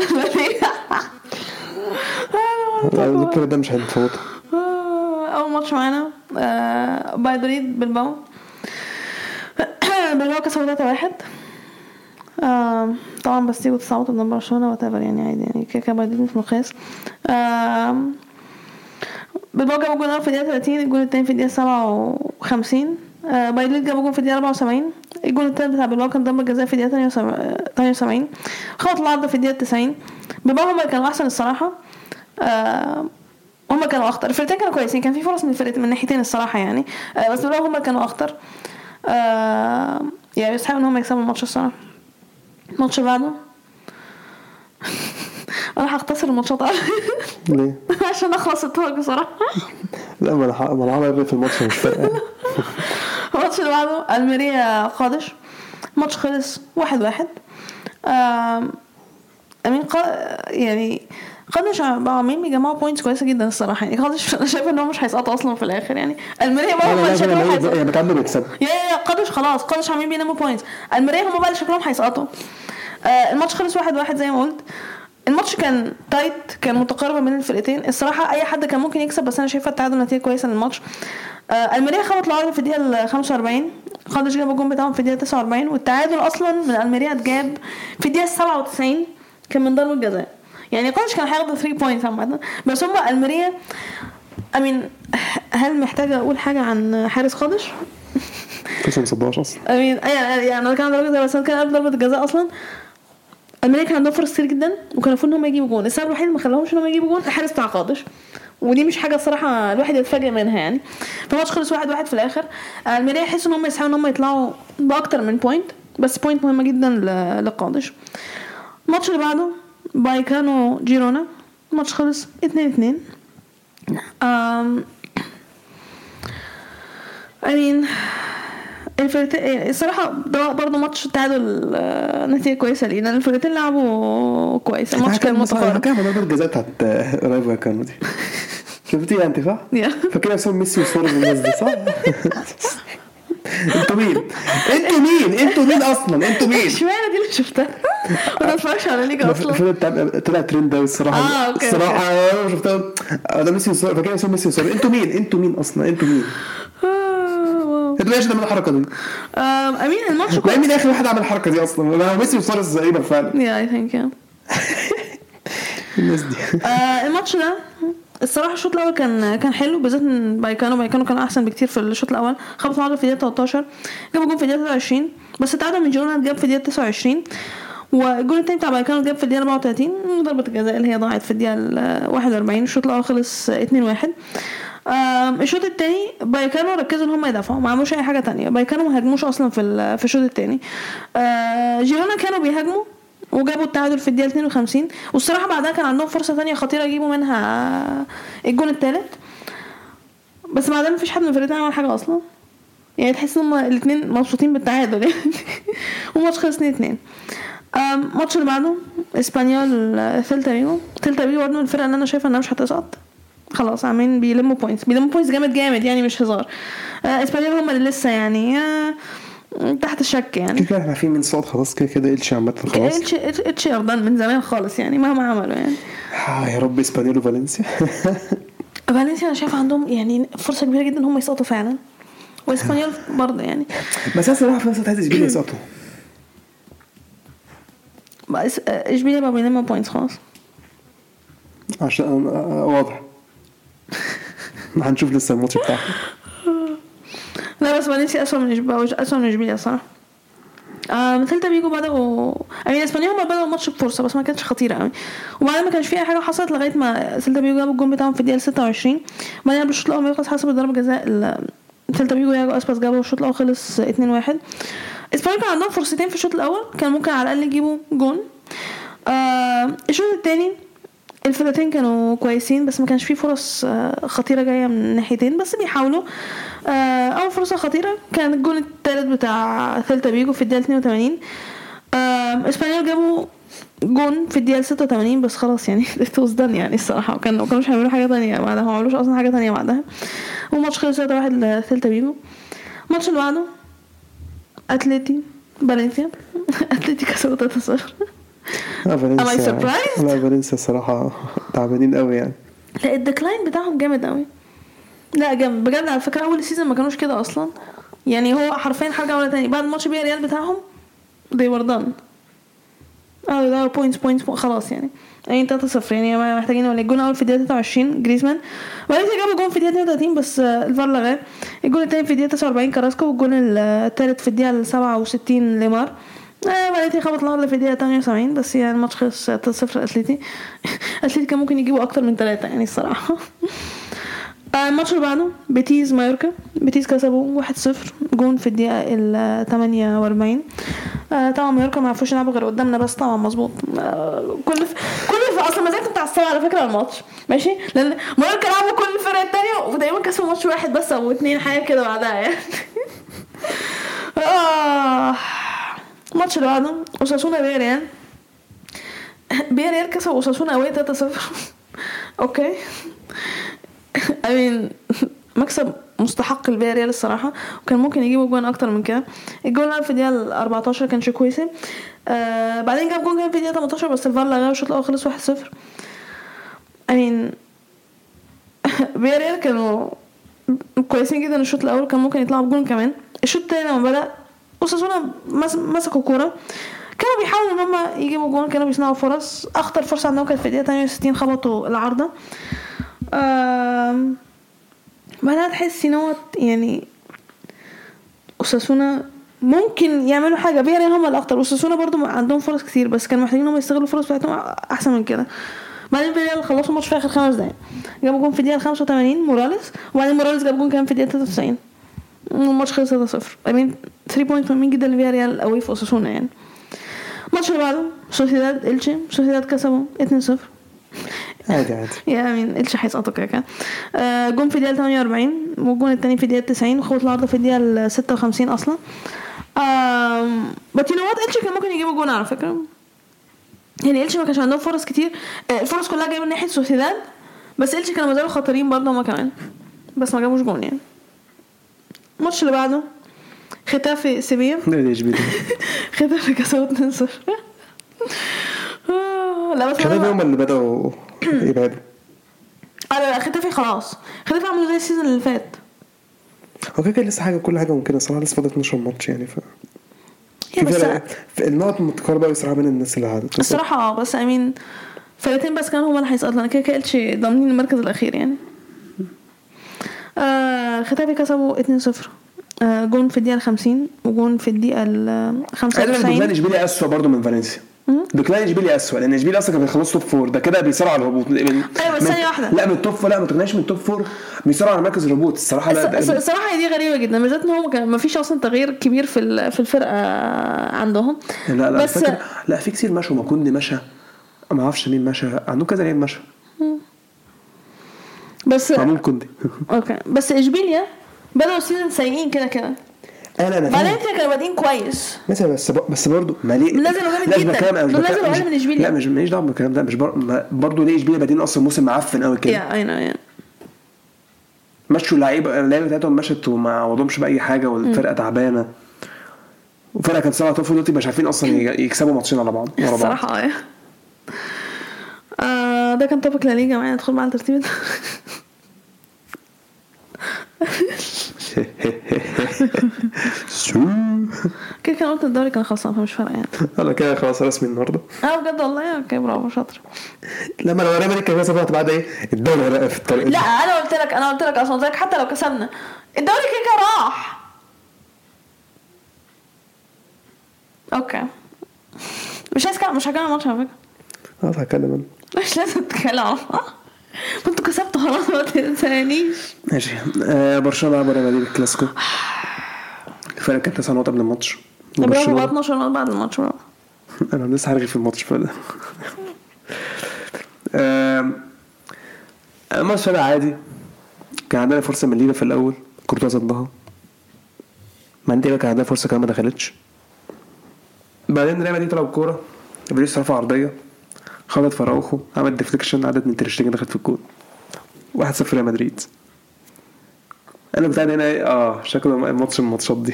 لا ده مش هنفوت. أول ماتش معانا بايرن بالباو, بالباو كسبوا 3-1 طبعا, بس تيجوا تصعدوا قدام برشلونة وتابر يعني عادي يعني كده بايرن في مقياس. بالباو جابوا جول أول في الدقيقة 30, الجول الثاني في الدقيقة 57. بايرن جابوا جول في الدقيقة 74, الجول الثالث بتاع بالباو كان ضربة جزاء في الدقيقة 78, خبط العارضة في الدقيقة 90. بالباو هما كانوا أحسن الصراحة, هما كانوا أخطر. الفرقتين كانوا كويسين, كان في فرص من الفرقتين من ناحيتين الصراحة يعني, بس بالباو هما كانوا أخطر. يعني يستحق إن هما يكسبوا الماتش الصراحة. الماتش بعده أنا هختصر الماتشات ليه؟ عشان أخلص التوقع صراحة. لا ما أنا عارف في الماتش مش فاهم. الماتش اللي بعده الميريا قادش, ماتش خلص 1-1. امين يعني قادش عاملين بيجمعوا بوينتس كويسه جدا الصراحه يعني. قادش انا شايف ان هو مش هيسقط اصلا في الاخر يعني. الميريا بقى شكلهم هيسقط يعني, بتعمل يكسب يا قادش خلاص. قادش عاملين بيناموا بوينتس, الميريا هم بقى شكلهم هيسقطوا. الماتش خلص 1-1 زي ما قلت. الماتش كان تايت, كان متقاربه بين الفرقتين الصراحه, اي حد كان ممكن يكسب, بس انا شايفه التعادل نتيجه كويسه للماتش. الميريا خبط العارضه في الدقيقه 45, قادش جاب الجون بتاعهم في الدقيقه 49, والتعادل اصلا من الميريا اتجاب في الدقيقه 97 كان من ضربه جزاء يعني. قادش كان هياخد 3 بوينتس عامه, بس هم الميريا امين. هل محتاجه اقول حاجه عن حارس قادش؟ مش مصدقش اصلا امين يعني كان ضربه جزاء, بس كان ضربه جزاء اصلا. الميريا كان عندهم فرص كتير جدا وكانوا فين هم يجيبوا جون. السبب الوحيد اللي ما خلاهمش انهم يجيبوا جون الحارس بتاع قادش, ودي مش حاجه الصراحه الواحد يتفاجئ منها يعني. فالماتش خلص 1-1 في الاخر. الميريا حسوا ان هم يسعوا ان هم يطلعوا باكتر من بوينت, بس بوينت مهمه جدا لقادش. الماتش اللي بعده بايكانو جيرونا, الماتش خلص 2-2. امين الفرقتين الصراحه برضه ماتش تعادل نتيجه كويسه لينا, الفرقتين لعبوا كويس. الماتش كان متقارب. كان ضربه الجزاء بتاعت رايفا كانو دي شفتيها انت صح؟ فاكر اسم ميسي وصورز الناس دي صح؟ انتوا مين اصلا اشمعنى دي اللي شفتها وانا اتفرجت على ليجا اصلا طلع ترند ده الصراحه. الصراحه انا شفتها انا ميسي وصورز, فاكر اسم ميسي وصورز. انتوا مين اصلا ليش ده من الحركه دي؟ امين الماتش كويس. مين اخر واحد عمل الحركه دي اصلا؟ انا ميسي وصار زي بالفعل يا اي ثانك يو الناس دي. الماتش ده الصراحه الشوط الاول كان حلو, بالذات بايكانو كان احسن بكتير في الشوط الاول. خبط عرضه في الدقيقه 13, جاب جون في الدقيقه 23, بس اتعادل من جيرونا اتجاب في الدقيقه 29, والجون الثاني بتاع بايكانو اتجاب في الدقيقه 34 ضربه الجزاء اللي هي ضاعت في الدقيقه 41. الشوط الاول خلص 2-1. الشوط الثاني بايكانو ركزوا ان هم يدافعوا, ما عملوش اي حاجه تانية. بايكانو ما هاجموش اصلا في الشوط الثاني. جيرونا كانوا بيهاجموا وجابوا التعادل في الدقيقه 52, والصراحه بعدها كان عندهم فرصه تانية خطيره يجيبوا منها الجون الثالث, بس بعدها ما فيش حد من الفريقين عمل حاجه اصلا يعني. تحس ان هم الاثنين مبسوطين بالتعادل يعني. والماتش خلص 2-2. الماتش اللي بعده اسبانيول سيلتا فيجو برضه من الفرقه اللي انا شايفه انها مش هتسقط خلاص. عاملين بيلموا بوينتس جامد يعني, مش هزار. اسبانيول هم اللي لسه يعني تحت الشك يعني. كده احنا في من صوت خلاص كده إلتشي عامه خلاص. إلتشي أرضان من زمان خالص يعني مهما عملوا يعني. يا رب اسبانيول وفالنسيا. فالنسيا انا شايف عندهم يعني فرصه كبيره جدا هم يسقطوا فعلا, واسبانيول برضه يعني. بس الصراحه فرصه عايز اشبيليه يسقطوا, بس اشبيليه ما بينهم بوينتس خلاص عشان واضح. هنشوف لسه الماتش بتاعه. لا بس فالنسيا أسوأ من إشبيلية صراحة. ثالثة بيجوا بدأوا يعني إسبانيا هم بدأوا الماتش بفرصة بس ما كانتش خطيرة يعني, وبعدين ما كانش فيها حاجة حصلت لغاية ما ثالثة بيجوا جابوا الجون بتاعهم في الدقيقة 26. بعدين بالشوط الأول ما يخلص حسب ضربة جزاء ثالثة بيجوا ياجوا أسباس جابوا الشوط الأول خلص 2-1. إسبانيا كان عندهم فرصتين في الشوط الأول, كان ممكن على الأقل يجيبوا جون. الشوط الثاني الفرقتين كانوا كويسين, بس ما كانش فيه فرص خطيرة جاية من ناحيتين, بس بيحاولوا. أول فرصة خطيرة كان الجون الثالث بتاع سيلتا فيجو في الدقيقة 82. إسبانيول جابوا جون في الدقيقة 86, بس خلاص يعني توصدن يعني الصراحة, وكانوا مش هيعملوا حاجة تانية بعدها, ما عملوش أصلا حاجة تانية بعدها, وماتش خلص 3-1 لسيلتا فيجو. ماتش اللي بعده أتلتي فالنسيا, أتلتي كسبوا 3-0. فالنسيا صراحة تعبانين قوي يعني, لا الديكلاين بتاعهم جامد قوي, لا جامد بجد على فكرة. أول سيزن ما كانوش كده أصلا يعني, هو حرفين حاجة ولا تاني. بعد ماتش بيا ريال بتاعهم they were done, ده بوينتس خلاص يعني, اي 3-0 يعني ما محتاجين ولا الجون. اول في الدقيقه 23 جريزمان, وبعدين جاب جون في الدقيقه 32 بس الفار لغاه. الجون الثاني في الدقيقه 49 كاراسكو, والجون الثالث في الدقيقه 67 ليمار. وبعدين خبط العارضه في الدقيقه 78, بس يعني الماتش خلص 3-0 اتلتي. اتلتي كان ممكن يجيبوا اكتر من 3 يعني الصراحه. الماتش اللي بعده بيتيز مايوركا, بيتيز كسبوا 1-0, جون في الدقيقه 48. طبعا مايوركا ما عرفوش يلعبوا غير قدامنا بس, طبعا مظبوط. كل اصلا ما زلت كنت عصبانه على فكره الماتش ماشي, لان مايوركا لعبوا كل الفرق الثانيه ودايما كسبوا ماتش واحد بس او اثنين حاجه كده بعدها يعني. الماتش اللي بعده اوساسونا بايرن, بايرن كسبوا اوساسونا اوي 3-0. اوكي امين, مكسب مستحق البايرن الصراحه, وكان ممكن يجيبوا جوان اكتر من كده. الجول في الدقيقه 14 كانش كويس, بعدين جاب جون كان في الدقيقه 18 بس الفار لغاه, والشوط الاول خلص 1-0. امين بايرن كانوا كويسين جدا الشوط الاول, كان ممكن يطلعوا بجون كمان. الشوط الثاني لما بدا اوساسونا مسكوا كوره, كانوا بيحاولوا ان هم يجيبوا جون, كانوا بيصنعوا فرص. اخطر فرصه عندهم كانت في الدقيقه 68, خبطوا العارضه. ما تحسي نوت يعني أساسونا ممكن يعملوا حاجة, بيرين هم الأخطر. أساسونا برضو عندهم فرص كتير, بس كانوا محتاجين هم يستغلوا فرص بتاعتهم أحسن من كده. بعدين بيرين خلصوا ماتش في آخر 5 دقايق, جابوا جون في الدقيقة 85 موراليس, وبعدين موراليس جاب جون كان في الدقيقة 93, والماتش خلص 3-0. يعني 3 بوينت مهمين جدا لبيرين قوي في أساسونا يعني. الماتش اللي بعده سوسيداد إلشي, سوسيداد كسبوا 2-0 عادي. يا امين إلشي هيسقطوا كده كده. جون في الدقيقه 48, والجون الثاني في الدقيقه 90, وخبط العارضه في الدقيقه 56 اصلا. بس يو نو وات, إلشي كان ممكن يجيبوا جون على فكره يعني. إلشي ما كانش عندهم فرص كتير, الفرص كلها جايه من ناحيه سوسيداد, بس إلشي كانوا مازالوا خطرين برضه هما كمان, بس ما جابوش جون يعني. الماتش اللي بعده ختافي سيبيا, ختافي كسبوا 2-0. لا بس كانوا هم اللي بدأوا يبعدوا. لا ختافي خلاص, ختافي عملوا زي السيزون اللي فات. هو كده لسه حاجة, كل حاجة ممكنة صراحة, لسه فاضل 12 ماتش يعني. النقط متقاربة بصراحة بين الناس اللي عادت الصراحة. بس امين فرقتين بس كانوا هم اللي هيسقطوا, لأن كده قلتش ضامنين المركز الأخير يعني. ختافي كسبوا 2-0, جون في الدقيقة 50, وجون في الدقيقة 95. أنا مش بيلي أسوأ برضو من فالنسيا, دكلاين اشبيلي اسوء, لان اشبيلي اصلا كان بيخلص توب 4, ده كده بيسرع على الهبوط. ايوه بس ثانيه واحده, لا من التوب, لا ما تغناش من التوب 4, بيسرع على مركز الهبوط الصراحه. لا الصراحه دي غريبه جدا, بالذات ان هو ما فيش اصلا تغيير كبير في الفرقه عندهم. لا بس فاكر, لا في كتير مشوا, ما كنت مشى, ما اعرفش مين مشى, عنده كذا لعيب مشى, بس ممكن دي. اوكي بس اشبيليا بدأوا سيزن سيئين كده كده. انا فالنسيا كانوا بادئين كويس مثلا, بس برضه مليء لازم اغامر من اشبيليا. لا مش ماليش دعوه بالكلام ده, مش برضه ليه اشبيليا بادئين اصلا موسم معفن قوي كده. يا اي نو يا مشوا اللعيبه بتاعتهم, مشت وما عوضهمش باي حاجه, والفرقه تعبانه, وفرقه كانت سبعه توفوا دلوقتي مش عارفين اصلا يكسبوا ماتشين على بعض الصراحه. ده كان توبك لليجا معايا, ندخل مع الترتيب. كده كان قلت الدوري كان خلصان, فمش فارق يعني. انا كده خلاص رسمي النهارده بجد والله. اوكي برافو شاطر. لما انا وريك كده صفحه بعد ايه الدوري بقى في الطريق. لا انا قلت لك اصلا زيك, حتى لو كسبنا الدوري كده راح. اوكي مش هكلم ماتش على فكره. هكلم انا, مش لازم تتكلم, كنت كسبت خلاص ما تنسانيش ماشي. برشلونه لعب ريال مدريد الكلاسيكو, الفرق كانت 9 نقط قبل الماتش, برشلونه 12 نقط بعد الماتش. انا لسه هرغي في الماتش فده. الماتش ده عادي، كان عندنا فرصه من ليفا في الاول، كورتوا صدها، مانديلا كان عندها فرصه كمان ما دخلتش. بعدين لعبه دي طلع الكوره، بريس رفع عرضيه، خبط فراوخو، عمل ديفليكشن، عدت من ترشتيجن دخلت في الجول. 1-0 ريال مدريد. انا بتاع هنا ايه، شكله الماتش الماتشات دي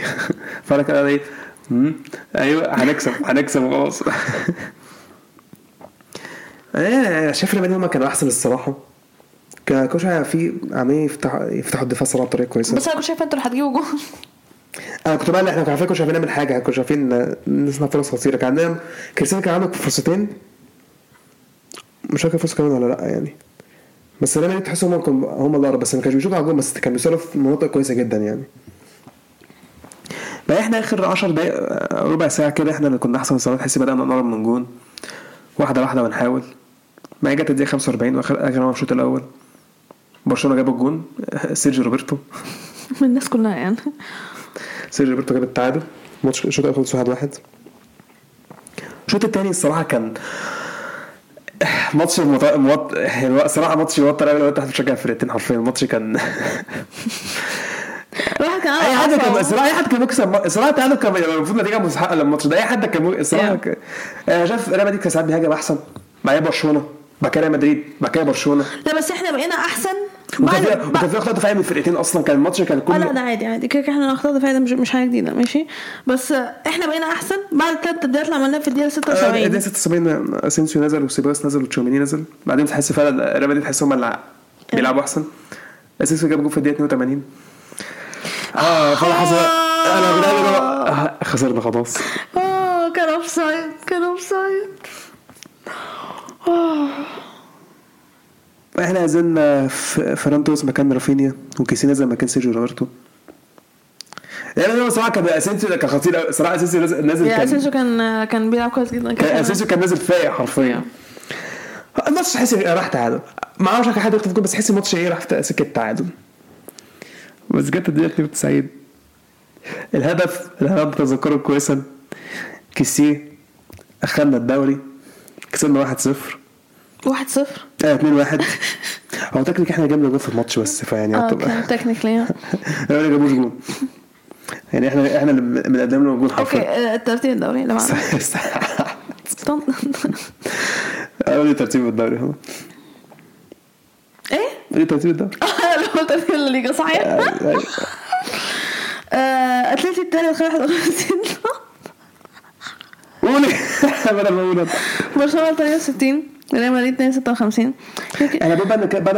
فانا كده ايه، ايوه هنكسب خلاص. انا شايف ان هم كانوا احسن الصراحه، كانوا في عمالين يفتحوا الدفاع صراحه بطريقه كويسه، بس انا كنت شايف انتوا اللي هتجيبوا جول. انا كنت بقى احنا كنا شايفين نعمل حاجه، كنا شايفين نسنا فرص خطيره. كان عندنا كريستال كان عنده فرصتين، مش فاكر فرصه كمان ولا لا يعني، بس انا تحسهم هم الله رب، بس ما كانش بيشوطوا على الجول، بس كان بيصرف في مناطق كويسه جدا يعني. بقى احنا اخر 10 دقايق ربع ساعه كده احنا اللي كنا احسن صراحه، تحس بدانا نقرب من جون واحده ونحاول. ما جت الدقيقه 45 واخر الشوط الاول برشلونه جاب الجون، سيرجيو روبرتو من الناس كلها يعني، سيرجيو روبرتو جاب التعادل. ماتش الشوط الاول خلص 1-1. الشوط الثاني الصراحه كان ماتش صراحه ماتش يوتر قوي لو انت هتشجع فرقتين حرفيا. الماتش كان راح كان اي حد كان صراحه حد كان يكسب صراحه، تعادل كان المفروض نتيجه مستحقه للماتش ده، اي حد كان صراحه شاف ريال مدريد كان ساعات بيهاجم احسن، بعدين برشلونه، بعد كده مدريد، بعد كده برشلونه. لا بس احنا بقينا احسن وكان في اخطاء دفاعيه من الفرقتين اصلا، كان الماتش كان كله لا عادي كده، احنا اخطاء دفاعيه مش حاجه جديده ماشي، بس احنا بقينا احسن بعد 3 تبديلات اللي عملناها في الدقيقه 76. الدقيقه 76 اسينسيو نزل وسيباس نزل وتشوميني نزل، بعدين تحس فعلا ريال مدريد تحسهم اللي بيلعبوا احسن. اسينسيو جاب جول في الدقيقه 82. خلاص انا بدأ خسرنا خلاص. كان اوفسايد احنا نزلنا في فرانتوس مكان رافينيا، وكيسي نزل مكان سيرجيو روبرتو. يعني هو صراحه كان اسينسيو كان خطير صراحه، اسينسيو نازل كان اسينسيو كان بيلعب كويس جدا، كان اسينسيو كان نازل فايق حرفيا. الماتش تحس راح تعادل، ما اعرفش حد يخطف جول، بس تحس الماتش ايه راح سكه تعادل. بس جت الدقيقه 90 الهدف تذكره كويسا، كيسي اخذنا الدوري، كسبنا 1-0 2-1. هو تكنيك احنا جبنا جول في الماتش بس، فيعني تكنيكلي انا جابوش جول يعني، احنا من قدامنا جول حرفيا. اوكي الترتيب الدوري اللي معانا اول ترتيب الدوري هو ايه ترتيب الدوري ترتيب الليجا صحيح. اتلتيكو الثالث 51 قولي بدل ما اقول برشلونه 63 ريال مدريد 256. انا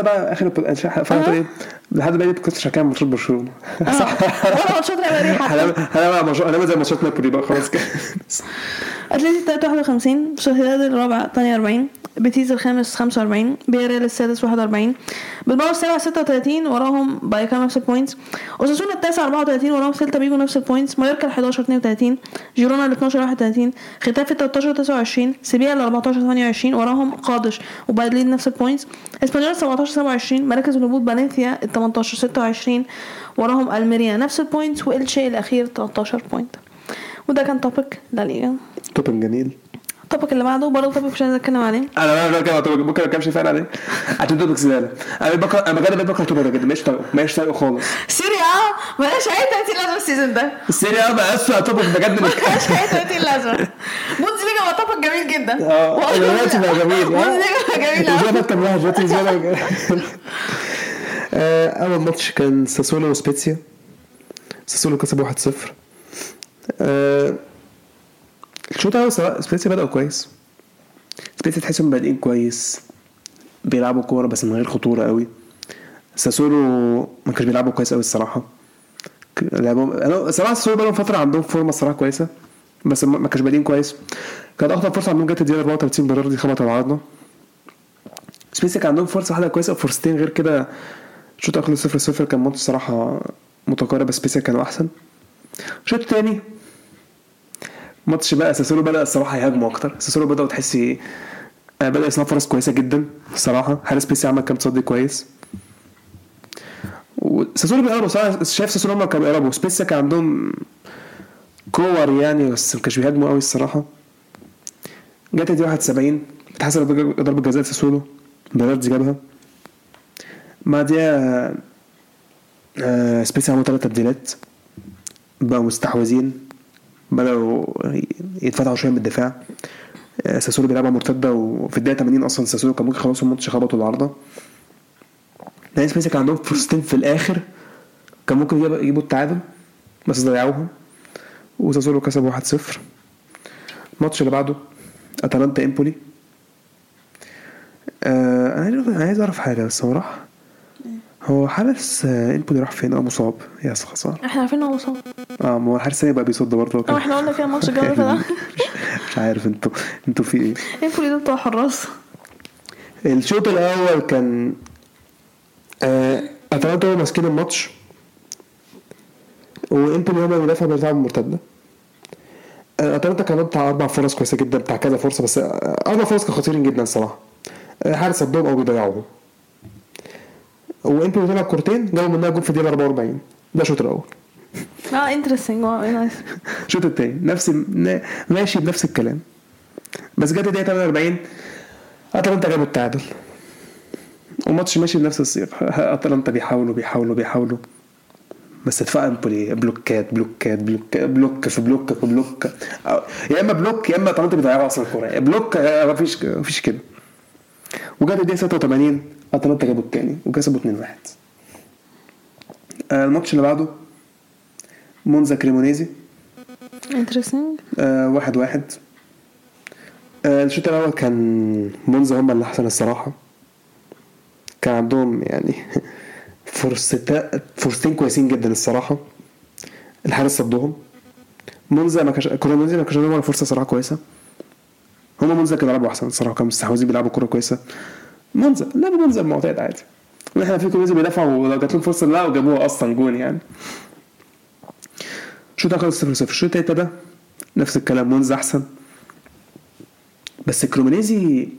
بقى اخر الفقره لحد ما كنت شكايه ماتش برشلونه صح، انا ما زي ماتشات نابولي بقى خلاص كده. اتلتيكو 51، سوسيداد الرابع 48، بيتيز الخامس 45، بيريال السادس 41، بالباو السابع 36، وراهم بايكانو نفس البوينتس، اوساسونا التاسع 34، وراهم سيلتا فيجو نفس البوينتس، مايوركا ال 11 32، جيرونا ال 12 31، ختافي 13 29، سيبيا ال 14 28، وراهم قادش وبايدلين نفس البوينتس، اسبانيول 17 27، مراكز الهبوط فالنسيا ال 18 26، وراهم الميريا نفس البوينتس، والشي الاخير 13 بوينت. وده كان توبيك لليغا، توبيك جميل. الطبق اللي بعده برضه طبق مش عايز اتكلم عليه، انا كده طبق ممكن كام شيء فعلا عليه عشان دوبك زباله. انا بجد بكره الطبق ده جدا، مش طايقه خالص. سيريا مالهاش اي 30 لازمه السيزون ده، سيريا بقى اسوء طبق بجد، مالهاش اي 30 لازمه. مونزا هو طبق جميل جدا، دلوقتي بقى جميل، جميل كان واحد دلوقتي زباله. اول ماتش كان ساسولو وسبيتسيا، ساسولو كسب 1-0. الشوط الاول سبيتسيا بدأوا كويس، سبيتسيا تحسهم بادئين كويس، بيلعبوا كوره بس من غير خطوره قوي. ساسولو ما كانش بيلعبوا كويس قوي الصراحه، لعبهم انا صراحه ساسولو بقالهم فتره عندهم فورمه صراحه كويسه، بس ما كانش بادئين كويس. كانت اخطر فرصه عندهم جت الدقيقه 34، برارد خبطها بعرضنا. سبيتسيا كان عندهم فرصه واحده كويسه وفرصتين غير كده. الشوط الاول 0-0 كان ماتش صراحه متقارب، بس سبيتسيا كانوا احسن. الشوط الثاني ماتش بقى ساسولو بدأ الصراحه يهاجموا اكتر، ساسولو بدأوا تحسي بدأ يصنع فرص كويسه جدا الصراحه، حارس بيسي عمل كام تصدي كويس، وساسولو بيقربوا صراحه، شايف ساسولو هم كانوا بيقربوا، سبيسا كان عندهم كور يعني بس ما كانش بيهاجموا قوي الصراحه. جت دي 71 اتحسبت ضربة جزاء ساسولو بيرتز جابها. مع دقيقة سبيسي عملوا 3 تبديلات بقوا مستحوذين, بدأوا يتفتحوا شوية من الدفاع. ساسولو بيلعبها مرتدة وفي الدقيقة 80 أصلا ساسولو كان ممكن خلاص الماتش, خبطوا العارضة. نايس ميسي كان عندهم فرصتين في الآخر كان ممكن يجيبوا التعادل بس ضيعوهم, وساسولو كسبوا 1-0. الماتش اللي بعده أتلانتا إمبولي. أنا عايز أعرف حاجة بس صراحة, هو حارس إمبولي راح فين؟ مصاب يا خسارة. احنا عارفين إنه مصاب. ما هو الحارس الثاني بقى بيصد برضه. احنا قلنا فيها ماتش الجولة ده. مش عارف انتوا في إيه؟ إمبولي ده بتاع حراس. الشوط الأول كان أتلانتا ماسكين الماتش وإمبولي هما المدافع بتاع المرتدة. أتلانتا كان بتاع 4 فرص كويسة جدا, بتاع كذا فرصة, بس 4 فرص كانوا خطيرين جدا صراحة. حارس صدهم أو بيضيعوهم, وإمبولي بتلعب كورتين جابوا منها جول في الدقيقة 44. ده شوط الأول. انترستينج نايس. شوط التاني نفس ماشي بنفس الكلام, بس جت الدقيقة 48 أتلانتا جابوا التعادل وماتش ماشي بنفس السياق. أتلانتا بيحاولوا بس دفاع امبولي بلوكات يا اما بلوك يا اما طلعت بيضيعوا اصلا الكوره. بلوك مفيش كده. وجت الدقيقه 86 اتلانتا جابوا الثاني وكسبوا 2-1. الماتش اللي بعده مونزا كريمونيزي انترستينج 1-1. الشوط الاول كان مونزا هم اللي احسن الصراحه, كان عندهم يعني فرصتين كويسين جدا الصراحه, الحارس صدهم. مونزا ما كانش عندهم ولا فرصه صراحه كويسه. هم مونزا كانوا بيلعبوا احسن الصراحه, كانوا مستحوذين بيلعبوا كره كويسه. مونزا المعتاد عادي, واحنا في كريمونيزي بيدافعوا ولو جات لهم فرصه لا وجابوها اصلا جون. يعني شوط اخر 0-0. الشوط الثالث ده نفس الكلام, مونزا احسن بس كريمونيزي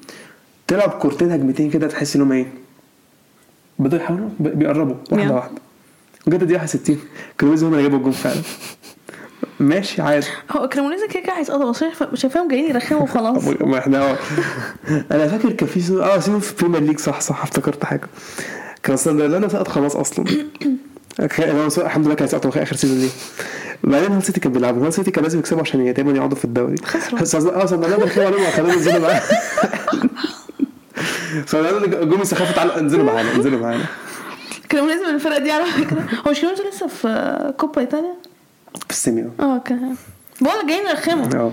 تلعب كورتين هجمتين كده تحس انهم ايه بدأوا يحاولوا بيقربوا واحدة. وجت دي 61 كريمونيزي هم اللي جابوا الجون فعلا. ماشي عادي, هو كريمونيزي كده هيسقطوا شايفهم جايين يرخموا وخلاص. ما احنا انا فاكر كان في سيزون في البريمير ليج صح افتكرت حاجه, كان ساندوريا سقط خلاص اصلا. الحمد لله كان سقطوا في اخر سيزون دي. بعدين السيتي كان بيلعبوا, السيتي كان لازم يكسبوا عشان يتامن يقعدوا في الدوري. خسروا ساندوريا دخلوا عليهم خدوا الزمن بقى. فانا جومي سخافت على انزلوا معانا كانوا لازم الفرقه دي على فكره. هو مش كانوا لسه في كوبا ايطاليا في السيمي كان بقول جايين يرخموا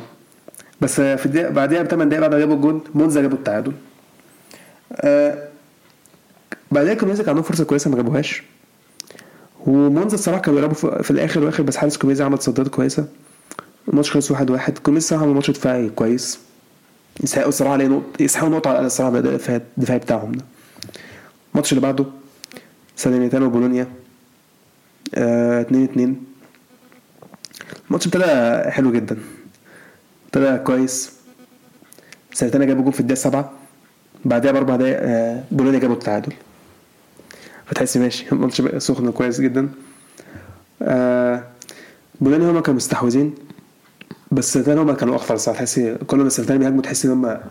بس في الدقيقه بعديها ب 8 دقايق بعد ما جابوا الجول مونزا جابوا التعادل. بعدها كوميزي كان عنده فرصه كويسه ما جابوهاش, ومونزا الصراحه كانوا بيلعبوا في الاخر بس حارس كوميزي عمل صدات كويسه. الماتش خلص 1-1. كوميزي عمل ماتش دفاعي كويس, يسحقوا الصراحة عليه نقطة, يسحقوا نقطة على الصراحة الدفاع بتاعهم ده. الماتش اللي بعده سالينيتان وبولونيا 2-2. الماتش ابتدى حلو جدا, ابتدى كويس. سالينيتان جابوا جول في الدقيقة 7, بعدها ب4 دقايق بولونيا جابوا التعادل. فتحس ماشي الماتش بقى سخن كويس جدا. بولونيا هما كانوا مستحوذين بس ساليتان هما كانوا أخطر صراحة. تحس كل ما ساليتان بيهاجموا تحس إن هما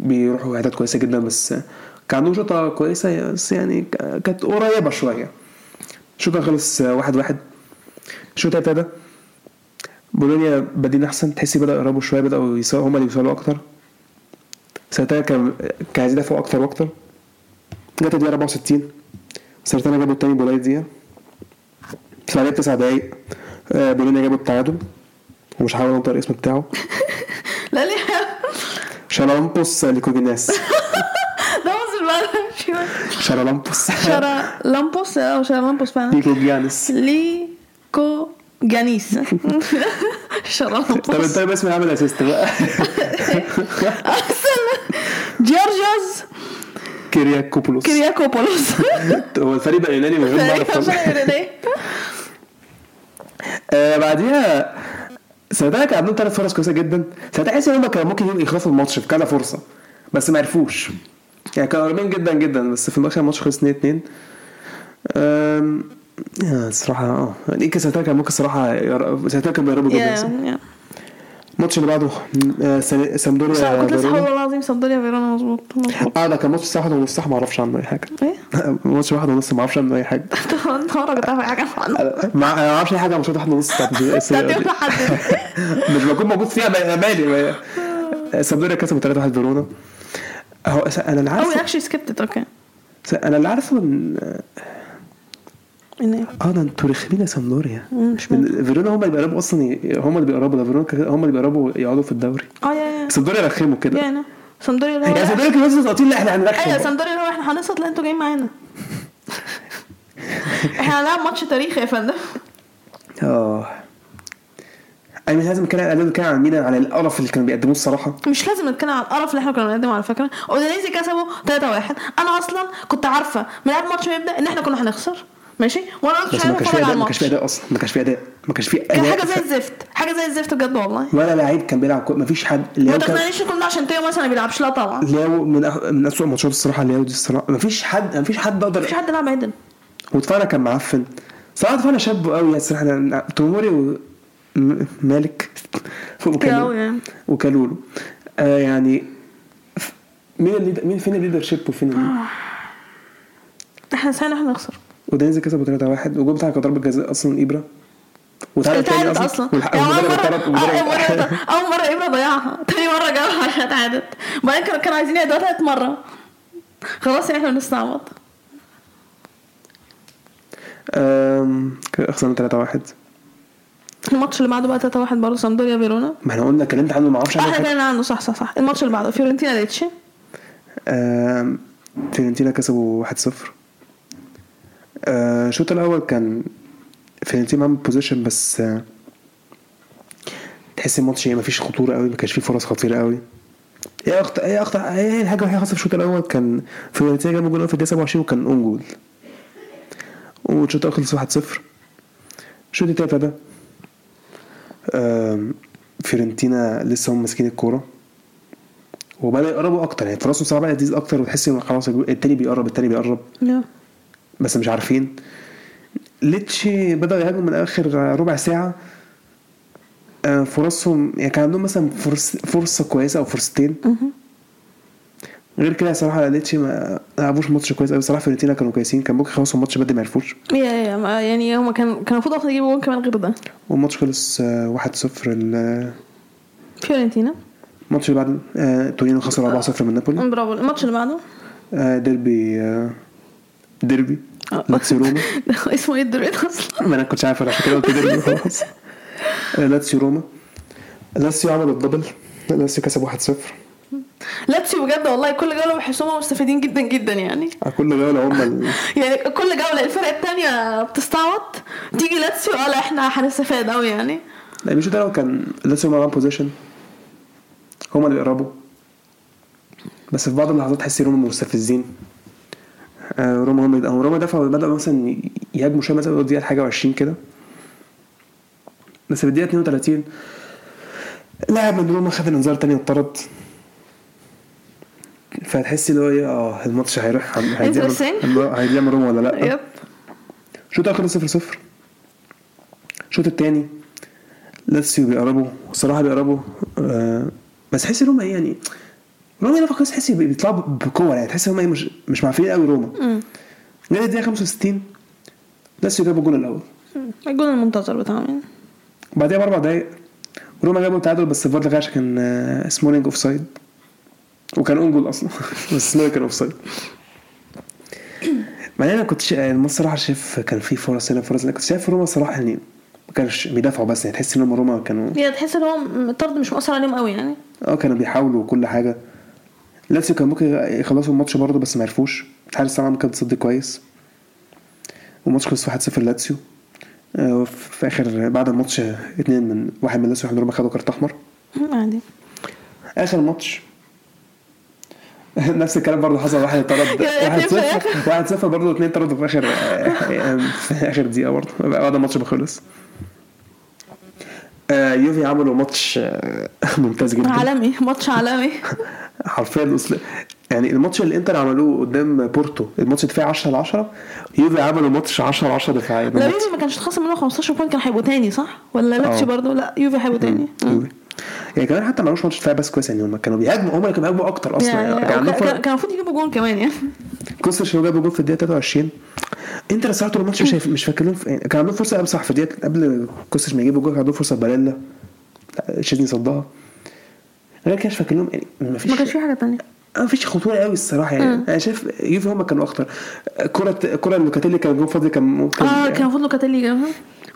بيروحوا حتت كويسة جدا, بس كانوا شوطة كويسة بس يعني كانت قريبة شوية. شوطة خلص 1-1. الشوط التالت ده بولونيا بدين أحسن, تحسي بدأوا يقربوا شوية, بدأوا يساووا هما اللي يساووا أكتر. ساليتان كان عايز يدافعوا أكتر وأكتر. جت الدقيقة 64 ساليتان جابوا التاني بولاية دقيقة, بس بعدها ب9 دقايق بولونيا جابوا التعادل. ومش حاول انطق الاسم بتاعه. لا ليه شالامبوس ليكوجيناس ده مصر بقى شالامبوس فعلا ليكوجيانيس شالامبوس. طب انت بس عامل اسيست بقى احسن جيرجوس كيرياكوبولوس هو الفريق بقى يوناني من غير ما بعديها ساعتها كان عندهم 3 فرص كويسه جدا. ساعتها حس ان هم كانوا ممكن يخلصوا الماتش في كذا فرصه بس ما عرفوش, يعني كانوا قريبين جدا جدا بس في الاخر الماتش خلص 2-2. الصراحه يعني ساعتها كان ممكن الصراحه ساعتها كان بيهربوا جدا. الماتش اللي بعده ساندوريا كنت لسه والله العظيم ساندوريا فيرونا مظبوط ده كان ماتش صح ولا صح ما اعرفش عنه اي حاجه ماتش واحد ونص ما اعرفش عنه اي حاجه انا كنت عارف حاجه ما اعرفش اي حاجه ماتش واحد ونص مش بكون موجود فيها مالي ساندوريا كسبت 3-1 فيرونا اهو انا عارف او اكشلي سكيبت اوكي انا اللي عارفه ان ده انتوا رخمين يا ساندوريا فيرونا هم اللي بيقربوا اصلا هم اللي بيقربوا لفيرونا هم اللي بيقربوا يقعدوا في الدوري ساندوريا رخموا كده يعني ساندوريا اللي هو يا ساندوريا كانوا ساطين اللي احنا هنركز ايوه ساندوريا اللي هو احنا هنسقط لا انتوا جايين معانا احنا هنلعب ماتش تاريخي يا فندم انا مش لازم نتكلم عن ميلان على القرف اللي كانوا بيقدموه الصراحه مش لازم نتكلم على القرف اللي احنا كنا بنقدمه على فكره اودينيزي كسبوا 3-1 انا اصلا كنت عارفه من قبل الماتش ما يبدا ان احنا كنا هنخسر ماشي وانا مش عارفه على الماتش ما كانش في اداء حاجه زي الزفت بجد والله ولا لعيب كان بيلعب ما فيش حد ما تقنعنيش كلنا عشان تيو مثلا ما بيلعبش لا طبعا لو من اسوء ماتشات الصراحه اللي هو دي الصراحه ما فيش حد اقدر مفيش حد لعب عدل وتفانا كان معفن صراحه فانا شاب قوي الصراحه توموري مالك وكالولو يعني مين فين الليدرشيب وفين احنا هنخسر ودينيزي كسبوا 3-1 وجوه بتاع ضربه جزاء اصلا ابره وتعادل تاني اصلا اول مره ابره ضيعها تاني مره جابها عشان تعادل وبعدين كانوا عايزين يعادلوها ثالث مره خلاص احنا بنستعوض خسرنا 3-1 الماتش اللي بعده بقى 3-1 برضه ساندوريا فيرونا ما احنا قلنا كلمت عنه ما اعرفش عنه صح الماتش اللي بعده فيورنتينا لاتشي فيورنتينا كسبوا 1-0 الشوط الاول كان فيورنتينا عامل بوزيشن بس تحس الماتش ما فيش خطوره قوي ما كانش فيه فرص خطيره قوي ايه الحاجه الوحيده خاصه في الشوط الاول كان فيورنتينا جاب جول في الدقيقه 27 وكان اون جول والشوط خلص 1-0 الشوط الثالث ده فيورنتينا لسه هم ماسكين الكوره وبدأوا يقربوا اكتر يعني فرصهم صعبه لذيذ اكتر وتحس ان خلاص التاني بيقرب بس مش عارفين لاتشي بدأوا يهاجموا من اخر ربع ساعه فرصهم يعني كان عندهم مثلا فرصه كويسه او فرصتين غير كده صراحه لاتشي ما لعبوش ماتش كويس قوي صراحه فيورنتينا كانوا كويسين كان ممكن يخلصوا الماتش بدل ما يعرفوش يعني هم كان المفروض اصلا يجيبوا جول كمان غير ده والماتش خلص 1-0 فيورنتينا الماتش اللي بعده تورينو خسر 4-0 من نابولي برافو الماتش اللي بعده ديربي لاتسيو روما اسمه ايه الدوري اصلا ما انا كنتش عارف عشان كده قلت ديربي خلاص لاتسيو روما لاتسيو عمل الدبل لاتسيو كسب 1-0 لاتسيو بجد والله كل جوله وحسومه مستفيدين جدا جدا يعني كل جوله هم يعني كل جوله الفرقه الثانيه بتستعوض تيجي لاتسيو لا احنا هنستفاد قوي يعني لا مش ده كان لاتسيو ما بوزيشن هم اللي بيقربوا بس في بعض اللحظات تحس انهم مستفزين روما دفعوا بدأوا مثلا يهاجموا شويه مثلا الدقيقه حاجه 20 كده بس في الدقيقه 32 لاعب من روما خد انذار تاني واتطرد فتحس ان هو الماتش هيروح هيعمل روما ولا لا يب الشوط الاخر 0-0 الشوط الثاني لاتسيو بيقربوا بس حس روما يعني روما انا فاكر حس بيطلعوا بكوره يعني تحس هم مش معفين قوي روما جت الدقيقه 65 لاتسيو جابوا الجول الاول الجول المنتظر بتاعهم بعدها ب4 دقايق روما جابوا التعادل بس الفار لغاش كان سمولينج اوف سايد وكان انجول اصلا بس ما كان اوفسايد مع انا كنت الصراحه شايف كان في فرص انا كنت شايف روما صراحه يعني ما كانش بيدافعوا بس تحس ان روما كانوا تحس ان هو الطرد مش مؤثر عليهم قوي يعني كانوا بيحاولوا كل حاجه لاتسيو كان ممكن يخلصوا الماتش برضه بس ما عرفوش حارس الساعه كان تصدي كويس والماتش خلص 1-0 لاتسيو في اخر بعد الماتش 2 من واحد من لاتسيو روما خدوا كارت احمر عادي اخر ماتش نفس الكلام برضه حصل واحد اتطرد 1-0 برضه 2 اتطردوا في اخر دقيقه برضه بعد الماتش بخلص يوفي عملوا ماتش ممتاز جدا عالمي حرفيا يعني الماتش اللي انتر عملوه قدام بورتو الماتش دفاعي 10-10 يوفي عملوا ماتش 10-10 دفاعي لا يوفي ما كانش اتخصم منه 15 بوينت كان هيبقوا تاني صح ولا لاتشي برضه لا يوفي هيبقوا تاني يعني كمان حتى ما لهوش ماتش دفاعي بس كويس يعني هم كانوا بيهاجموا هم اللي كانوا بيهاجموا اكتر اصلا يعني كان المفروض يجيبوا جون كمان يعني كوسر شو جابوا جون في الدقيقه 23 انتر ساعته الماتش مش فاكر لهم كان عندهم فرصه قبل صح في الدقيقه قبل كوسر ما يجيبوا جون عندهم فرصه باليلا شادين صدها غير كده مش فاكر لهم يعني ما كانش في حاجه ثانيه ما فيش خطوره قوي الصراحه يعني انا شايف يوفي هم كانوا اخطر كره لوكاتيلي كان جون فاضي كان فاضل لوكاتيلي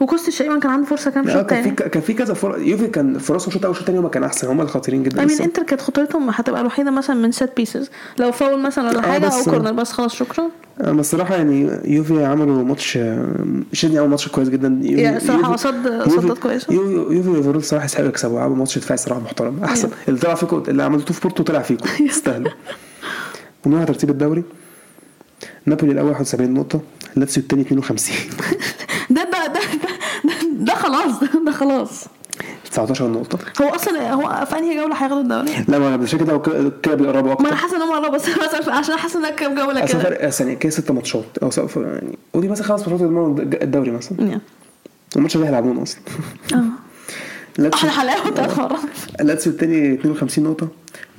وكوست الشيء كان عنده فرصه كام شوط تاني كان في كذا فرصه يوفي كان فرصه شوط اول شوط ثاني وما كان احسن هم الخطيرين جدا يعني انتر كانت خطورتهم هتبقى الوحيده مثلا من سات بيسز لو فاول مثلا ولا حاجه او كورنر بس خلاص شكرا انا الصراحه يعني يوفي عملوا ماتش شدني اول ماتش كويس جدا يعني صراحه صدت كويس يوفي المفروض صراحه يسحبوا يكسبوا عملوا ماتش دفاعي صراحه محترم احسن اللي طلع فيكم اللي عملتوه في بورتو طلع فيكم يستاهلوا ومن ترتيب الدوري نابولي الاول 71 نقطه لاتسيو الثاني 52 ده خلاص 19 نقطة هو أصلا هو في أنهي جولة هياخد الدوري؟ لا ما أنا مش كده كده بيقربوا أكتر ما أنا حاسس إن هم قربوا بس عشان حاسس إن كام جولة كده فرق سنة كده 6 ماتشات أو يعني ودي مثلا 5 ماتشات الدوري مثلا الماتش ده هيلعبونه أصلا أحلى حلاوة تأخر لاتسيو التاني 52 نقطة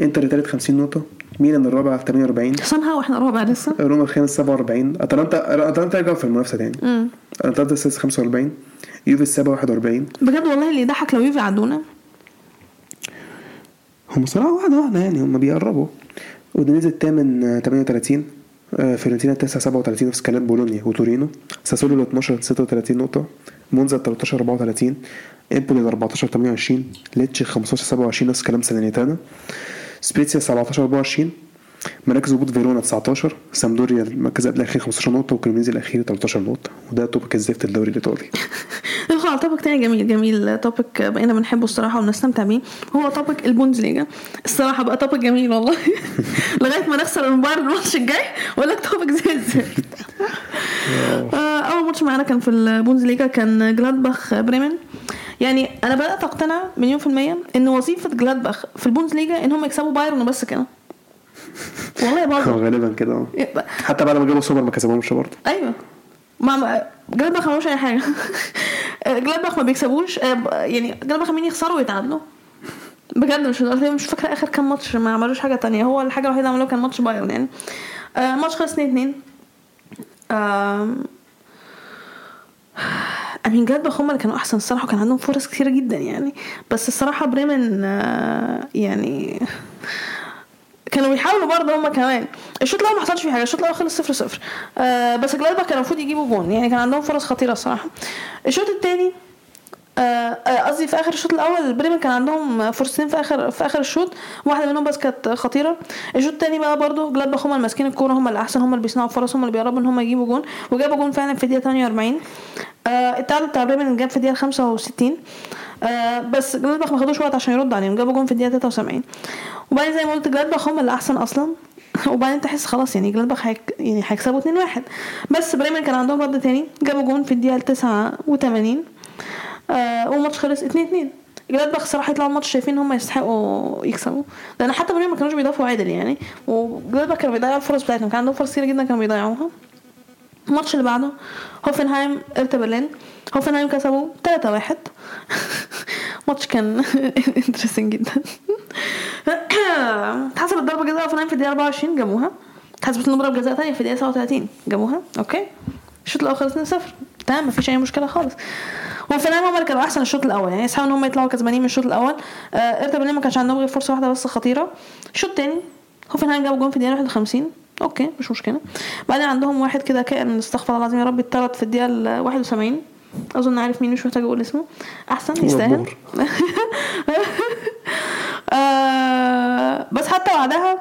إنتر التالت 50 نقطة ميلان الرابع 48 صنها واحنا رابع لسه روما الخامس 47 اتلانتا رجعوا في المنافسة تاني اتلانتا السادس 45 يوفي السابع 41 بجد والله اللي يضحك لو يوفي عدونا هم صراحة واحدة يعني هم بيقربوا ودنيز الثامن 38 فيورنتينا التاسع 37 نفس كلام بولونيا وتورينو ساسولو 12 36 نقطة مونزا 13 34 امبولي 14 28 لاتشي 15 27 نفس كلام سانيتانا سبيتسيا 17 24 مراكز هبوط فيرونا 19 ساندوريا المركز الاخير 15 نقطه وكريمونيزي الاخير 13 نقطه وده توبك الزفت الدوري الايطالي نرجع لتوبك تاني جميل توبك بقينا بنحبه الصراحه وبنستمتع بيه هو توبك البوندسليغا الصراحه بقى توبك جميل والله لغايه ما نخسر المباراه الماتش الجاي ولا توبك زي الزفت اول ماتش معانا كان في البوندسليغا كان جلادباخ بريمن يعني انا بدات اقتنع مليون في المية ان وظيفه جلادباخ في البوندسليغا ان هم يكسبوا بايرن بس كده والله برضه غالبا كده حتى بعد ما جابوا سوبر ما كسبوهمش برضه ايوه ما جلادباخ ما مش اي حاجه جلادباخ ما بيكسبوش يعني جلادباخ مين يخسروا ويتعادلوا بجد مش فاكره اخر كام ماتش ما عملوش حاجه تانية هو الحاجه الوحيده اللي عملوها كان ماتش بايرن يعني ماتش خلص 2-2 امين جلادباخ هم اللي كانوا احسن الصراحه وكان عندهم فرص كتيره جدا يعني بس الصراحه بريمن يعني كانوا بيحاولوا برضه هم كمان الشوط الاول ما حصلش فيه حاجه الشوط الاول خلص 0-0 بس جلادباخ كانوا المفروض يجيبوا جون يعني كان عندهم فرص خطيره الصراحه الشوط الثاني قصدي في اخر الشوط الاول بريمن كان عندهم فرصتين في اخر الشوط واحده منهم بس كانت خطيره الشوط الثاني بقى برضه جلادباخ هم اللي ماسكين الكوره هم اللي احسن هم اللي بيصنعوا فرص هم اللي بيقربوا ان هم يجيبوا جون وجابوا جون فعلا في الدقيقه 48 التعادل بتاع بريمن جاب في الدقيقه 65 بس جلادباخ ما خدوش وقت عشان يرد عليهم جابوا جون في الدقيقه 73 وبعدين زي ما قلت جلادباخ هم اللي احسن اصلا وبعدين تحس خلاص يعني جلادباخ يعني هيكسبوا 2-1 بس بريمن كان عندهم رد تاني جابوا جون في الدقيقه 89 والماتش خلص 2-2 جلادباخ صراحه طلعوا الماتش شايفين هم يستحقوا يكسبوا لان حتى بريمن ما كانوش بيضافوا عدل يعني وجلادباخ كانوا بيضيعوا الفرص بتاعتهم كان عندهم فرص كتير جدا كانوا بيضيعوها الماتش اللي بعده هوفنهايم ارتا برلين هوفنهايم كسبوا 3-1 ماتش كان انترستنج جدا اتحسبت ضربه جزاء هوفنهايم في الدقيقه 24 جابوها اتحسبت لهم ضربه جزاء ثانيه في الدقيقه 37 جابوها اوكي الشوط الاول خلصنا 0 تمام مفيش اي مشكله خالص وفنان هم اللي كانوا احسن الشوط الاول يعني يسعوا ان هم يطلعوا كسبانين من الشوط الاول ارتا برلين ما كانش عندهم غير فرصه واحده بس خطيره الشوط الثاني هوفنهايم جابوا جون في الدقيقه 51 اوكي مش مشكله بعدين عندهم واحد كده كائن استغفر الله العظيم يا رب اتطرد في الدقيقه 71 اظن عارف مين مش محتاج اقول اسمه احسن يستاهل بس حتى بعدها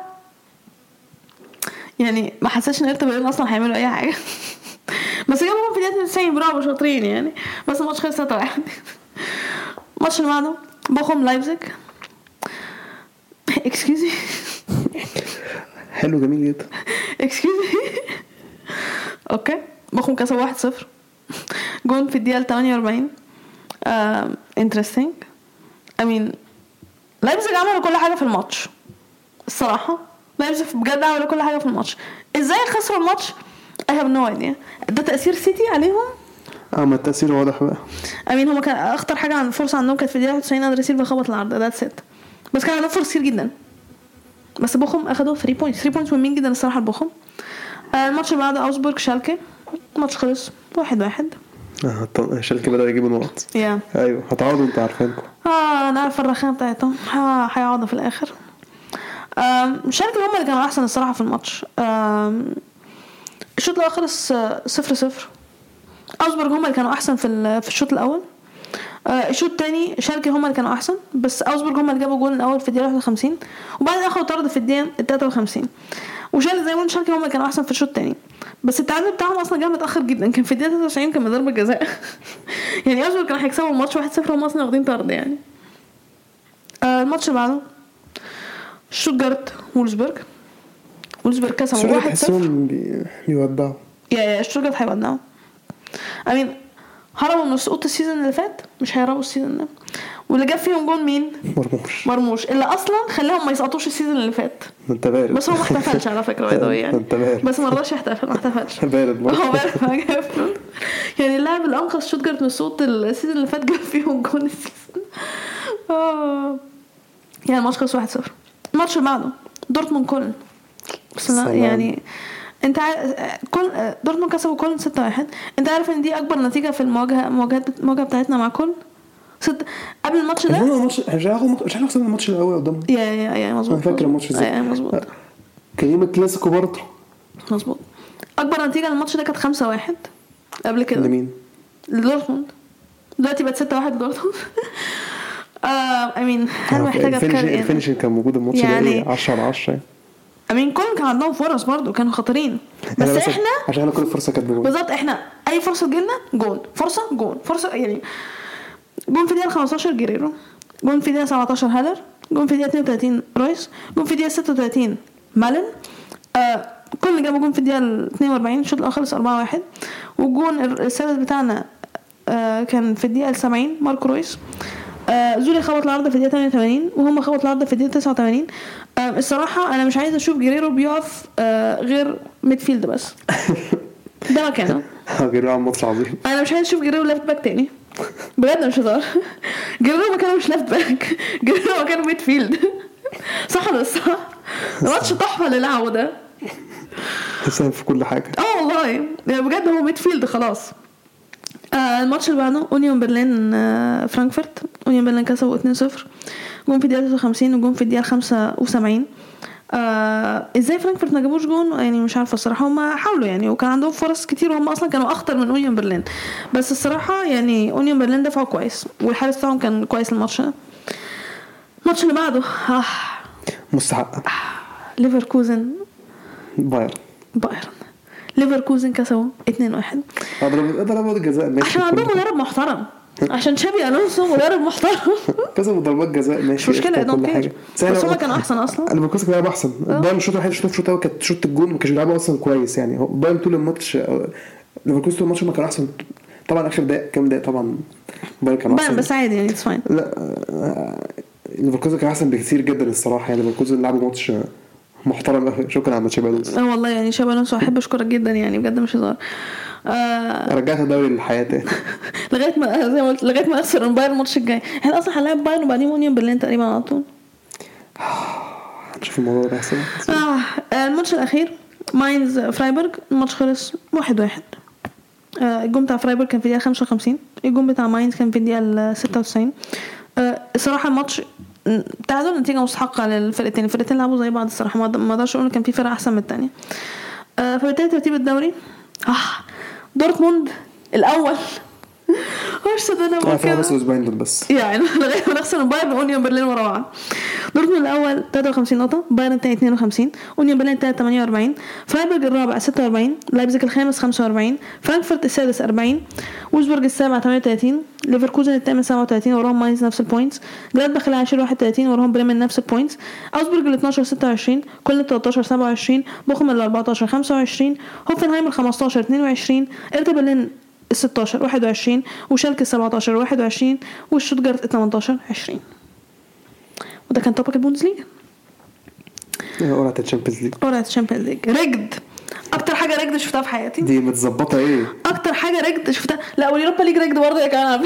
يعني ما حسيتش ان ارتا برلين اصلا هيعملوا اي حاجه بس جابوا في الدقيقه 90 برافو شاطرين يعني بس الماتش خلص 3-1 الماتش اللي بعده بوخم لايبزيج اكسكيوزي حلو جميل جدا اكسكيوزي اوكي بوخم كسب 1-0 جون في الدقيقه 48 انترستينج امين لايبزيج عملوا كل حاجه في الماتش الصراحه لايبزيج بجد عملوا كل حاجه في الماتش ازاي خسروا الماتش I have no idea ده تأثير سيتي عليهم ما التأثير واضح بقى امين هما كان اخطر حاجة عن الفرصة عندهم كانت في الدقيقة 90 اندرسيلفا خبط العرض that's it بس كان عندهم فرص كتير جدا, بس بوخم اخدوا 3 بوينتس مهمين جدا الصراحه لبوخم. الماتش اللي بعده اوزبورغ شالكه, الماتش خلص 1-1. شالكه بدأوا يجيبوا نقط. ايوه هتعوضوا, انتوا عارفينكم. انا عارف الرخامه بتاعتهم هيعوضوا في الاخر. شالكه هم اللي كانوا احسن الصراحه في الماتش. الشوط الاول خلص 0-0. اوزبورغ هم اللي كانوا احسن في الشوط الاول. الشوط الثاني شالكه هم اللي كانوا احسن, بس اوزبورغ هم اللي جابوا جول الاول في الدقيقه 51, وبعدين اخذوا طرد في الدقيقه 53. وشال زي ما قلنا شالكه هم اللي كانوا احسن في الشوط الثاني, بس التعادل بتاعهم اصلا جه متاخر جدا, كان في الدقيقه 93 كان ضربه جزاء. يعني اوزبورغ كانوا هيكسبوا الماتش 1-0 وهم اصلا واخدين طرد يعني. الماتش اللي بعده شوتجارت وولزبورغ. وولزبورغ كسبوا 1-0 يودعوا يا شوتجارت هيودعوا. امين هربوا من سقوط السيزون اللي فات, مش هيهربوا السيزون ده. واللي جاب فيهم جول مين؟ مرموش اللي اصلا خلاهم ما يسقطوش السيزون اللي فات. انت بارد, بس هو ما احتفلش على فكره بيضاوي يعني, بس ما رضاش يحتفل, ما احتفلش. بارد هو بارد يعني. اللاعب الانقذ شوتجارت من سقوط السيزون اللي فات جاب فيهم جول السيزون. يعني الماتش خلص 1-0. الماتش اللي بعده دورتموند كولن. يعني انت كل دورتموند كسبوا كولن 6-1. انت عارف ان دي اكبر نتيجه في المواجهه بتاعتنا مع كولن. قبل الماتش ده مش هنخسر الماتش الاول قدامنا. يا مظبوط, فاكر الماتش ازاي؟ مظبوط, كلمه كلاسيكو برضه مظبوط. اكبر نتيجه الماتش ده كانت 5-1 قبل كده لمين؟ لدورتموند. دلوقتي بقت 6-1 لدورتموند. امين هل محتاجه افكر ايه الفينش كان موجود الماتش ده 10-10. امين كلهم كان عندهم فرص برضو, كانوا خطرين, بس احنا عشان كل فرصه كانت جول. بالظبط, احنا اي فرصه جالنا جول, فرصه جول, فرصه يعني. جول في الدقيقه 15 جيريرو, جول في الدقيقه 17 هالر, جول في الدقيقه 32 رويس, جول في الدقيقه 36 مالن. كلنا جابوا جول في الدقيقه 42. الشوط الاخر 4-1. والجول السادس بتاعنا كان في الدقيقه 70 ماركو رويس. زولي خبط العرض في الدقيقه 88, وهم خبط العرض في الدقيقه 89. الصراحه انا مش عايز اشوف جيريرو بيقف غير ميدفيلد بس. ده مكانه. جيريرو عمل ماتش عظيم. انا مش عايز اشوف جيريرو لافت باك تاني بجد, مش هزار. جيريرو مكانه مش لافت باك, جيريرو مكانه ميدفيلد. صح ولا صح؟ ماتش تحفه للعب ده, حسن في كل حاجه. والله يعني بجد هو ميدفيلد خلاص. الماتش اللي بعده اونيون برلين فرانكفورت. اونيون برلين كسبوا 2-0. جون في الدقيقه 53 وجون في الدقيقه 75. ازاي فرانكفورت ما جابوش جون يعني؟ مش عارفه الصراحه, هم حاولوا يعني, وكان عندهم فرص كتير, وهم اصلا كانوا اخطر من اونيون برلين, بس الصراحه يعني اونيون برلين دفعوا كويس, والحارس بتاعهم كان كويس الماتش. الماتش اللي بعده مستحق ليفركوزن بايرن. ليفركوزن كسبوا 2-1. ضربات الجزاء ماشي, عشان عندهم مدرب محترم, عشان شابي الونسو مدرب محترم. كسبوا ضربات جزاء ماشي, مش مشكله كل حاجه, بس هو كان احسن اصلا. انا بكسب كده احسن. بايرن الشوط الوحيد شوطه كانت شوط الجون, ما كانش بيلعبوا اصلا كويس يعني. بايرن طول الماتش, ليفركوزن طول الماتش ما كان احسن. طبعا اخر دقيقه كام دقيقه طبعا بايرن كان احسن, بس عادي يعني, اتس فاين. لا ليفركوزن كان احسن بكثير جدا الصراحه يعني. ليفركوزن لعبوا ماتش محترم. شكرا على شيبا الونسو. والله يعني شيبا الونسو احب اشكرك جدا يعني, بجد مش هزار. رجعت الدوري للحياه تاني. لغايه ما زي ما قلت, لغايه ما اخسر بايرن الماتش الجاي. احنا اصلا هنلعب بايرن وبعدين مونيون برلين تقريبا على طول. هنشوف الموضوع ده احسن. الماتش الاخير ماينز فرايبورغ. الماتش خلص 1-1. الجون بتاع فرايبورغ كان في الدقيقه 55, الجون بتاع ماينز كان في الدقيقه 96. الصراحه الماتش تعادل, نتيجه مستحقه للفرقتين. الفرقتين لعبوا زي بعض الصراحه, ما اقدرش اقول كان في فرقه احسن من الثانيه. فبالتالي ترتيب الدوري دورتموند الاول. وش ده انا ممكن بس يعني لغايه ما نخسر بايرن اونيون برلين ورا بعض. دورتموند الاول 53 نقطه, بايرن الثاني 52, اونيون برلين الثالث 48, فرايبورغ الرابع 46, لايبزيج الخامس 45, فرانكفورت السادس 40, وولزبورغ السابع 38, ليفركوزن الثامن 37 وراهم ماينز نفس البوينتس, جلادباخ العاشر 31 وراهم بريمن نفس البوينتس, اوزبورغ ال 12 26, كولن ال 13 27, بوخم ال 14 25, هوفنهايم ال 15 22, إرتا برلين 16 21, وشالكه 17 21, والشوتجارت 18 20. وده كان توبك البوندسليغا. قرعه الشامبيونز ليج. قرعه الشامبيونز ليج رجد, اكتر حاجه رجد شفتها في حياتي. دي متظبطه ايه؟ اكتر حاجه رجد شفتها. لا واليوروبا ليج رجد برضه يا كمان.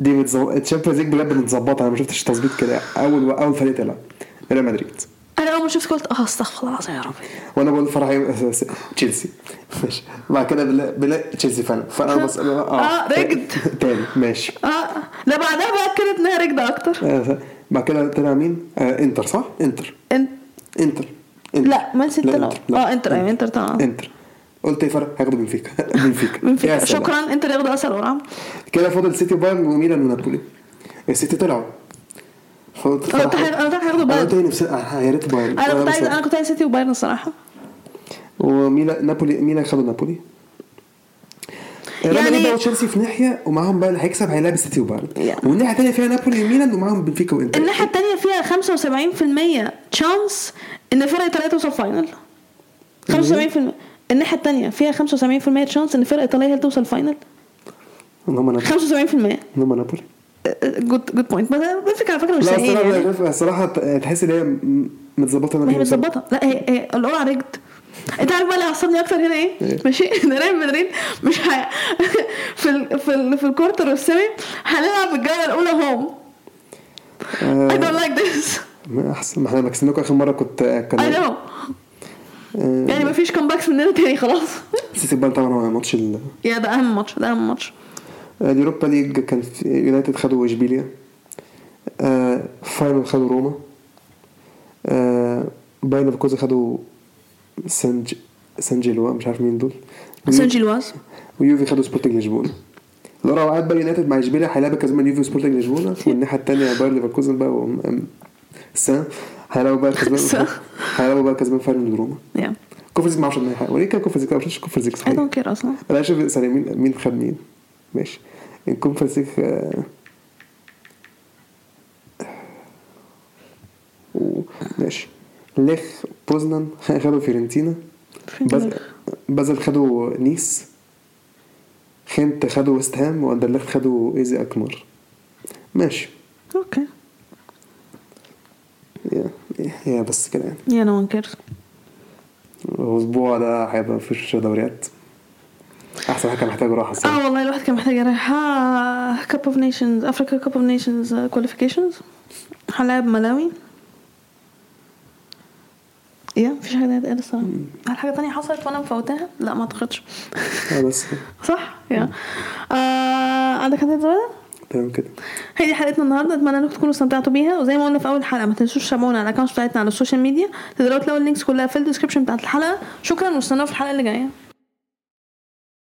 دي الشامبيونز ليج بجد متظبطه. انا ما شفتش تظبيط كده. اول فريق طلع ريال مدريد. انا اول ما شفت قلت استغفر الله العظيم يا ربي. وانا بقول فرحي تشيلسي ماشي بعد كده بلا تشيلسي فعلا. فانا بس رجد تاني ماشي لا بعدها بقى كانت انها رجده اكتر. بعد كده طلع مين؟ انتر صح. انتر لا ما نسيت طلع انتر طبعا. انتر قلت فرق هاخده بنفيكا شكرا. انتر ياخد اصل ورام كده. فاضل سيتي بايرن وميلان ونابولي. السيتي طلعوا فوت. انا كنت عايز سيتي وبايرن الصراحه. وميلان نابولي خدوا نابولي يعني. تشيلسي في ناحيه ومعاهم بايرن هيكسب هيلاعب سيتي وبايرن yeah. والناحيه الثانيه فيها نابولي وميلان ومعاهم بنفيكا وانتر. الناحيه الثانيه فيها 75% تشانس ان فرقه ثلاثه توصل فاينل. 75% الناحيه الثانيه فيها 75% تشانس ان فرقه ثلاثه توصل فاينل. هم 75% هم نابولي. جود بوينت. فكره مش صحيحه الصراحه. تحس ان هي متظبطه. انا متظبطه لا هي الاول على رجد. انت عارف بقى اللي عصبني اكتر هنا ايه؟ ماشي انا ريال مدريد مش في الكورتر والسيمي هنلعب الجوله الاولى هوم. I don't like this. ما احسن ما احنا مكسبناكم اخر مره كنت I know يعني ما فيش كومباكس مننا تاني خلاص. سيبان طبعا هو ماتش يا ده اهم ماتش. اليوروبا ليج كان يونايتد خدوا اشبيليا. فاينل خدوا روما. بايرن بكوزا خدوا سانجيلوا مش عارف مين دول سانجيلواز. ويوفي خدوا سبورتنج لشبونه. لو روعات بقى يونايتد مع اشبيليا هيلعب كازمان يوفي سبورتنج لشبونه. والناحيه الثانيه بايرن ليفركوزن بقى هيلعبوا بقى كازمان فاينل روما. كونفرنس ما اعرفش مين هيلعب وليه كونفرنس صحيح. انا ممكن اصلا انا شايف مين خد مين ماشي. الكونفرنس ماشي ليخ بوزنان خدوا فيورنتينا. بازل خدوا نيس. خنت خدوا وست هام. واندرلخت خدوا ايزي اكمر ماشي اوكي يا بس كده يعني. انا منكر الاسبوع ده هيبقى فيش دوريات. احسن حاجه محتاجه راحه والله الواحد كان محتاج راحه. كاب اوف نيشنز افريكا كاب اوف نيشنز كواليفيكيشنز هنلعب ملاوي. مفيش حاجه تانية الصراحه. هل حاجه تانية حصلت وانا مفوتاها؟ لا ما اعتقدش بس صح عندك حاجه زياده؟ تمام كده. هذه حلقتنا النهارده. اتمنى انكم تكونوا استمتعتوا بيها. وزي ما قلنا في اول حلقه ما تنسوش تتابعونا على الاكونت بتاعتنا على السوشيال ميديا. تقدروا تلاقوا اللينكس كلها في الديسكربشن بتاعت الحلقه. شكرا واستنونا في الحلقه اللي جايه.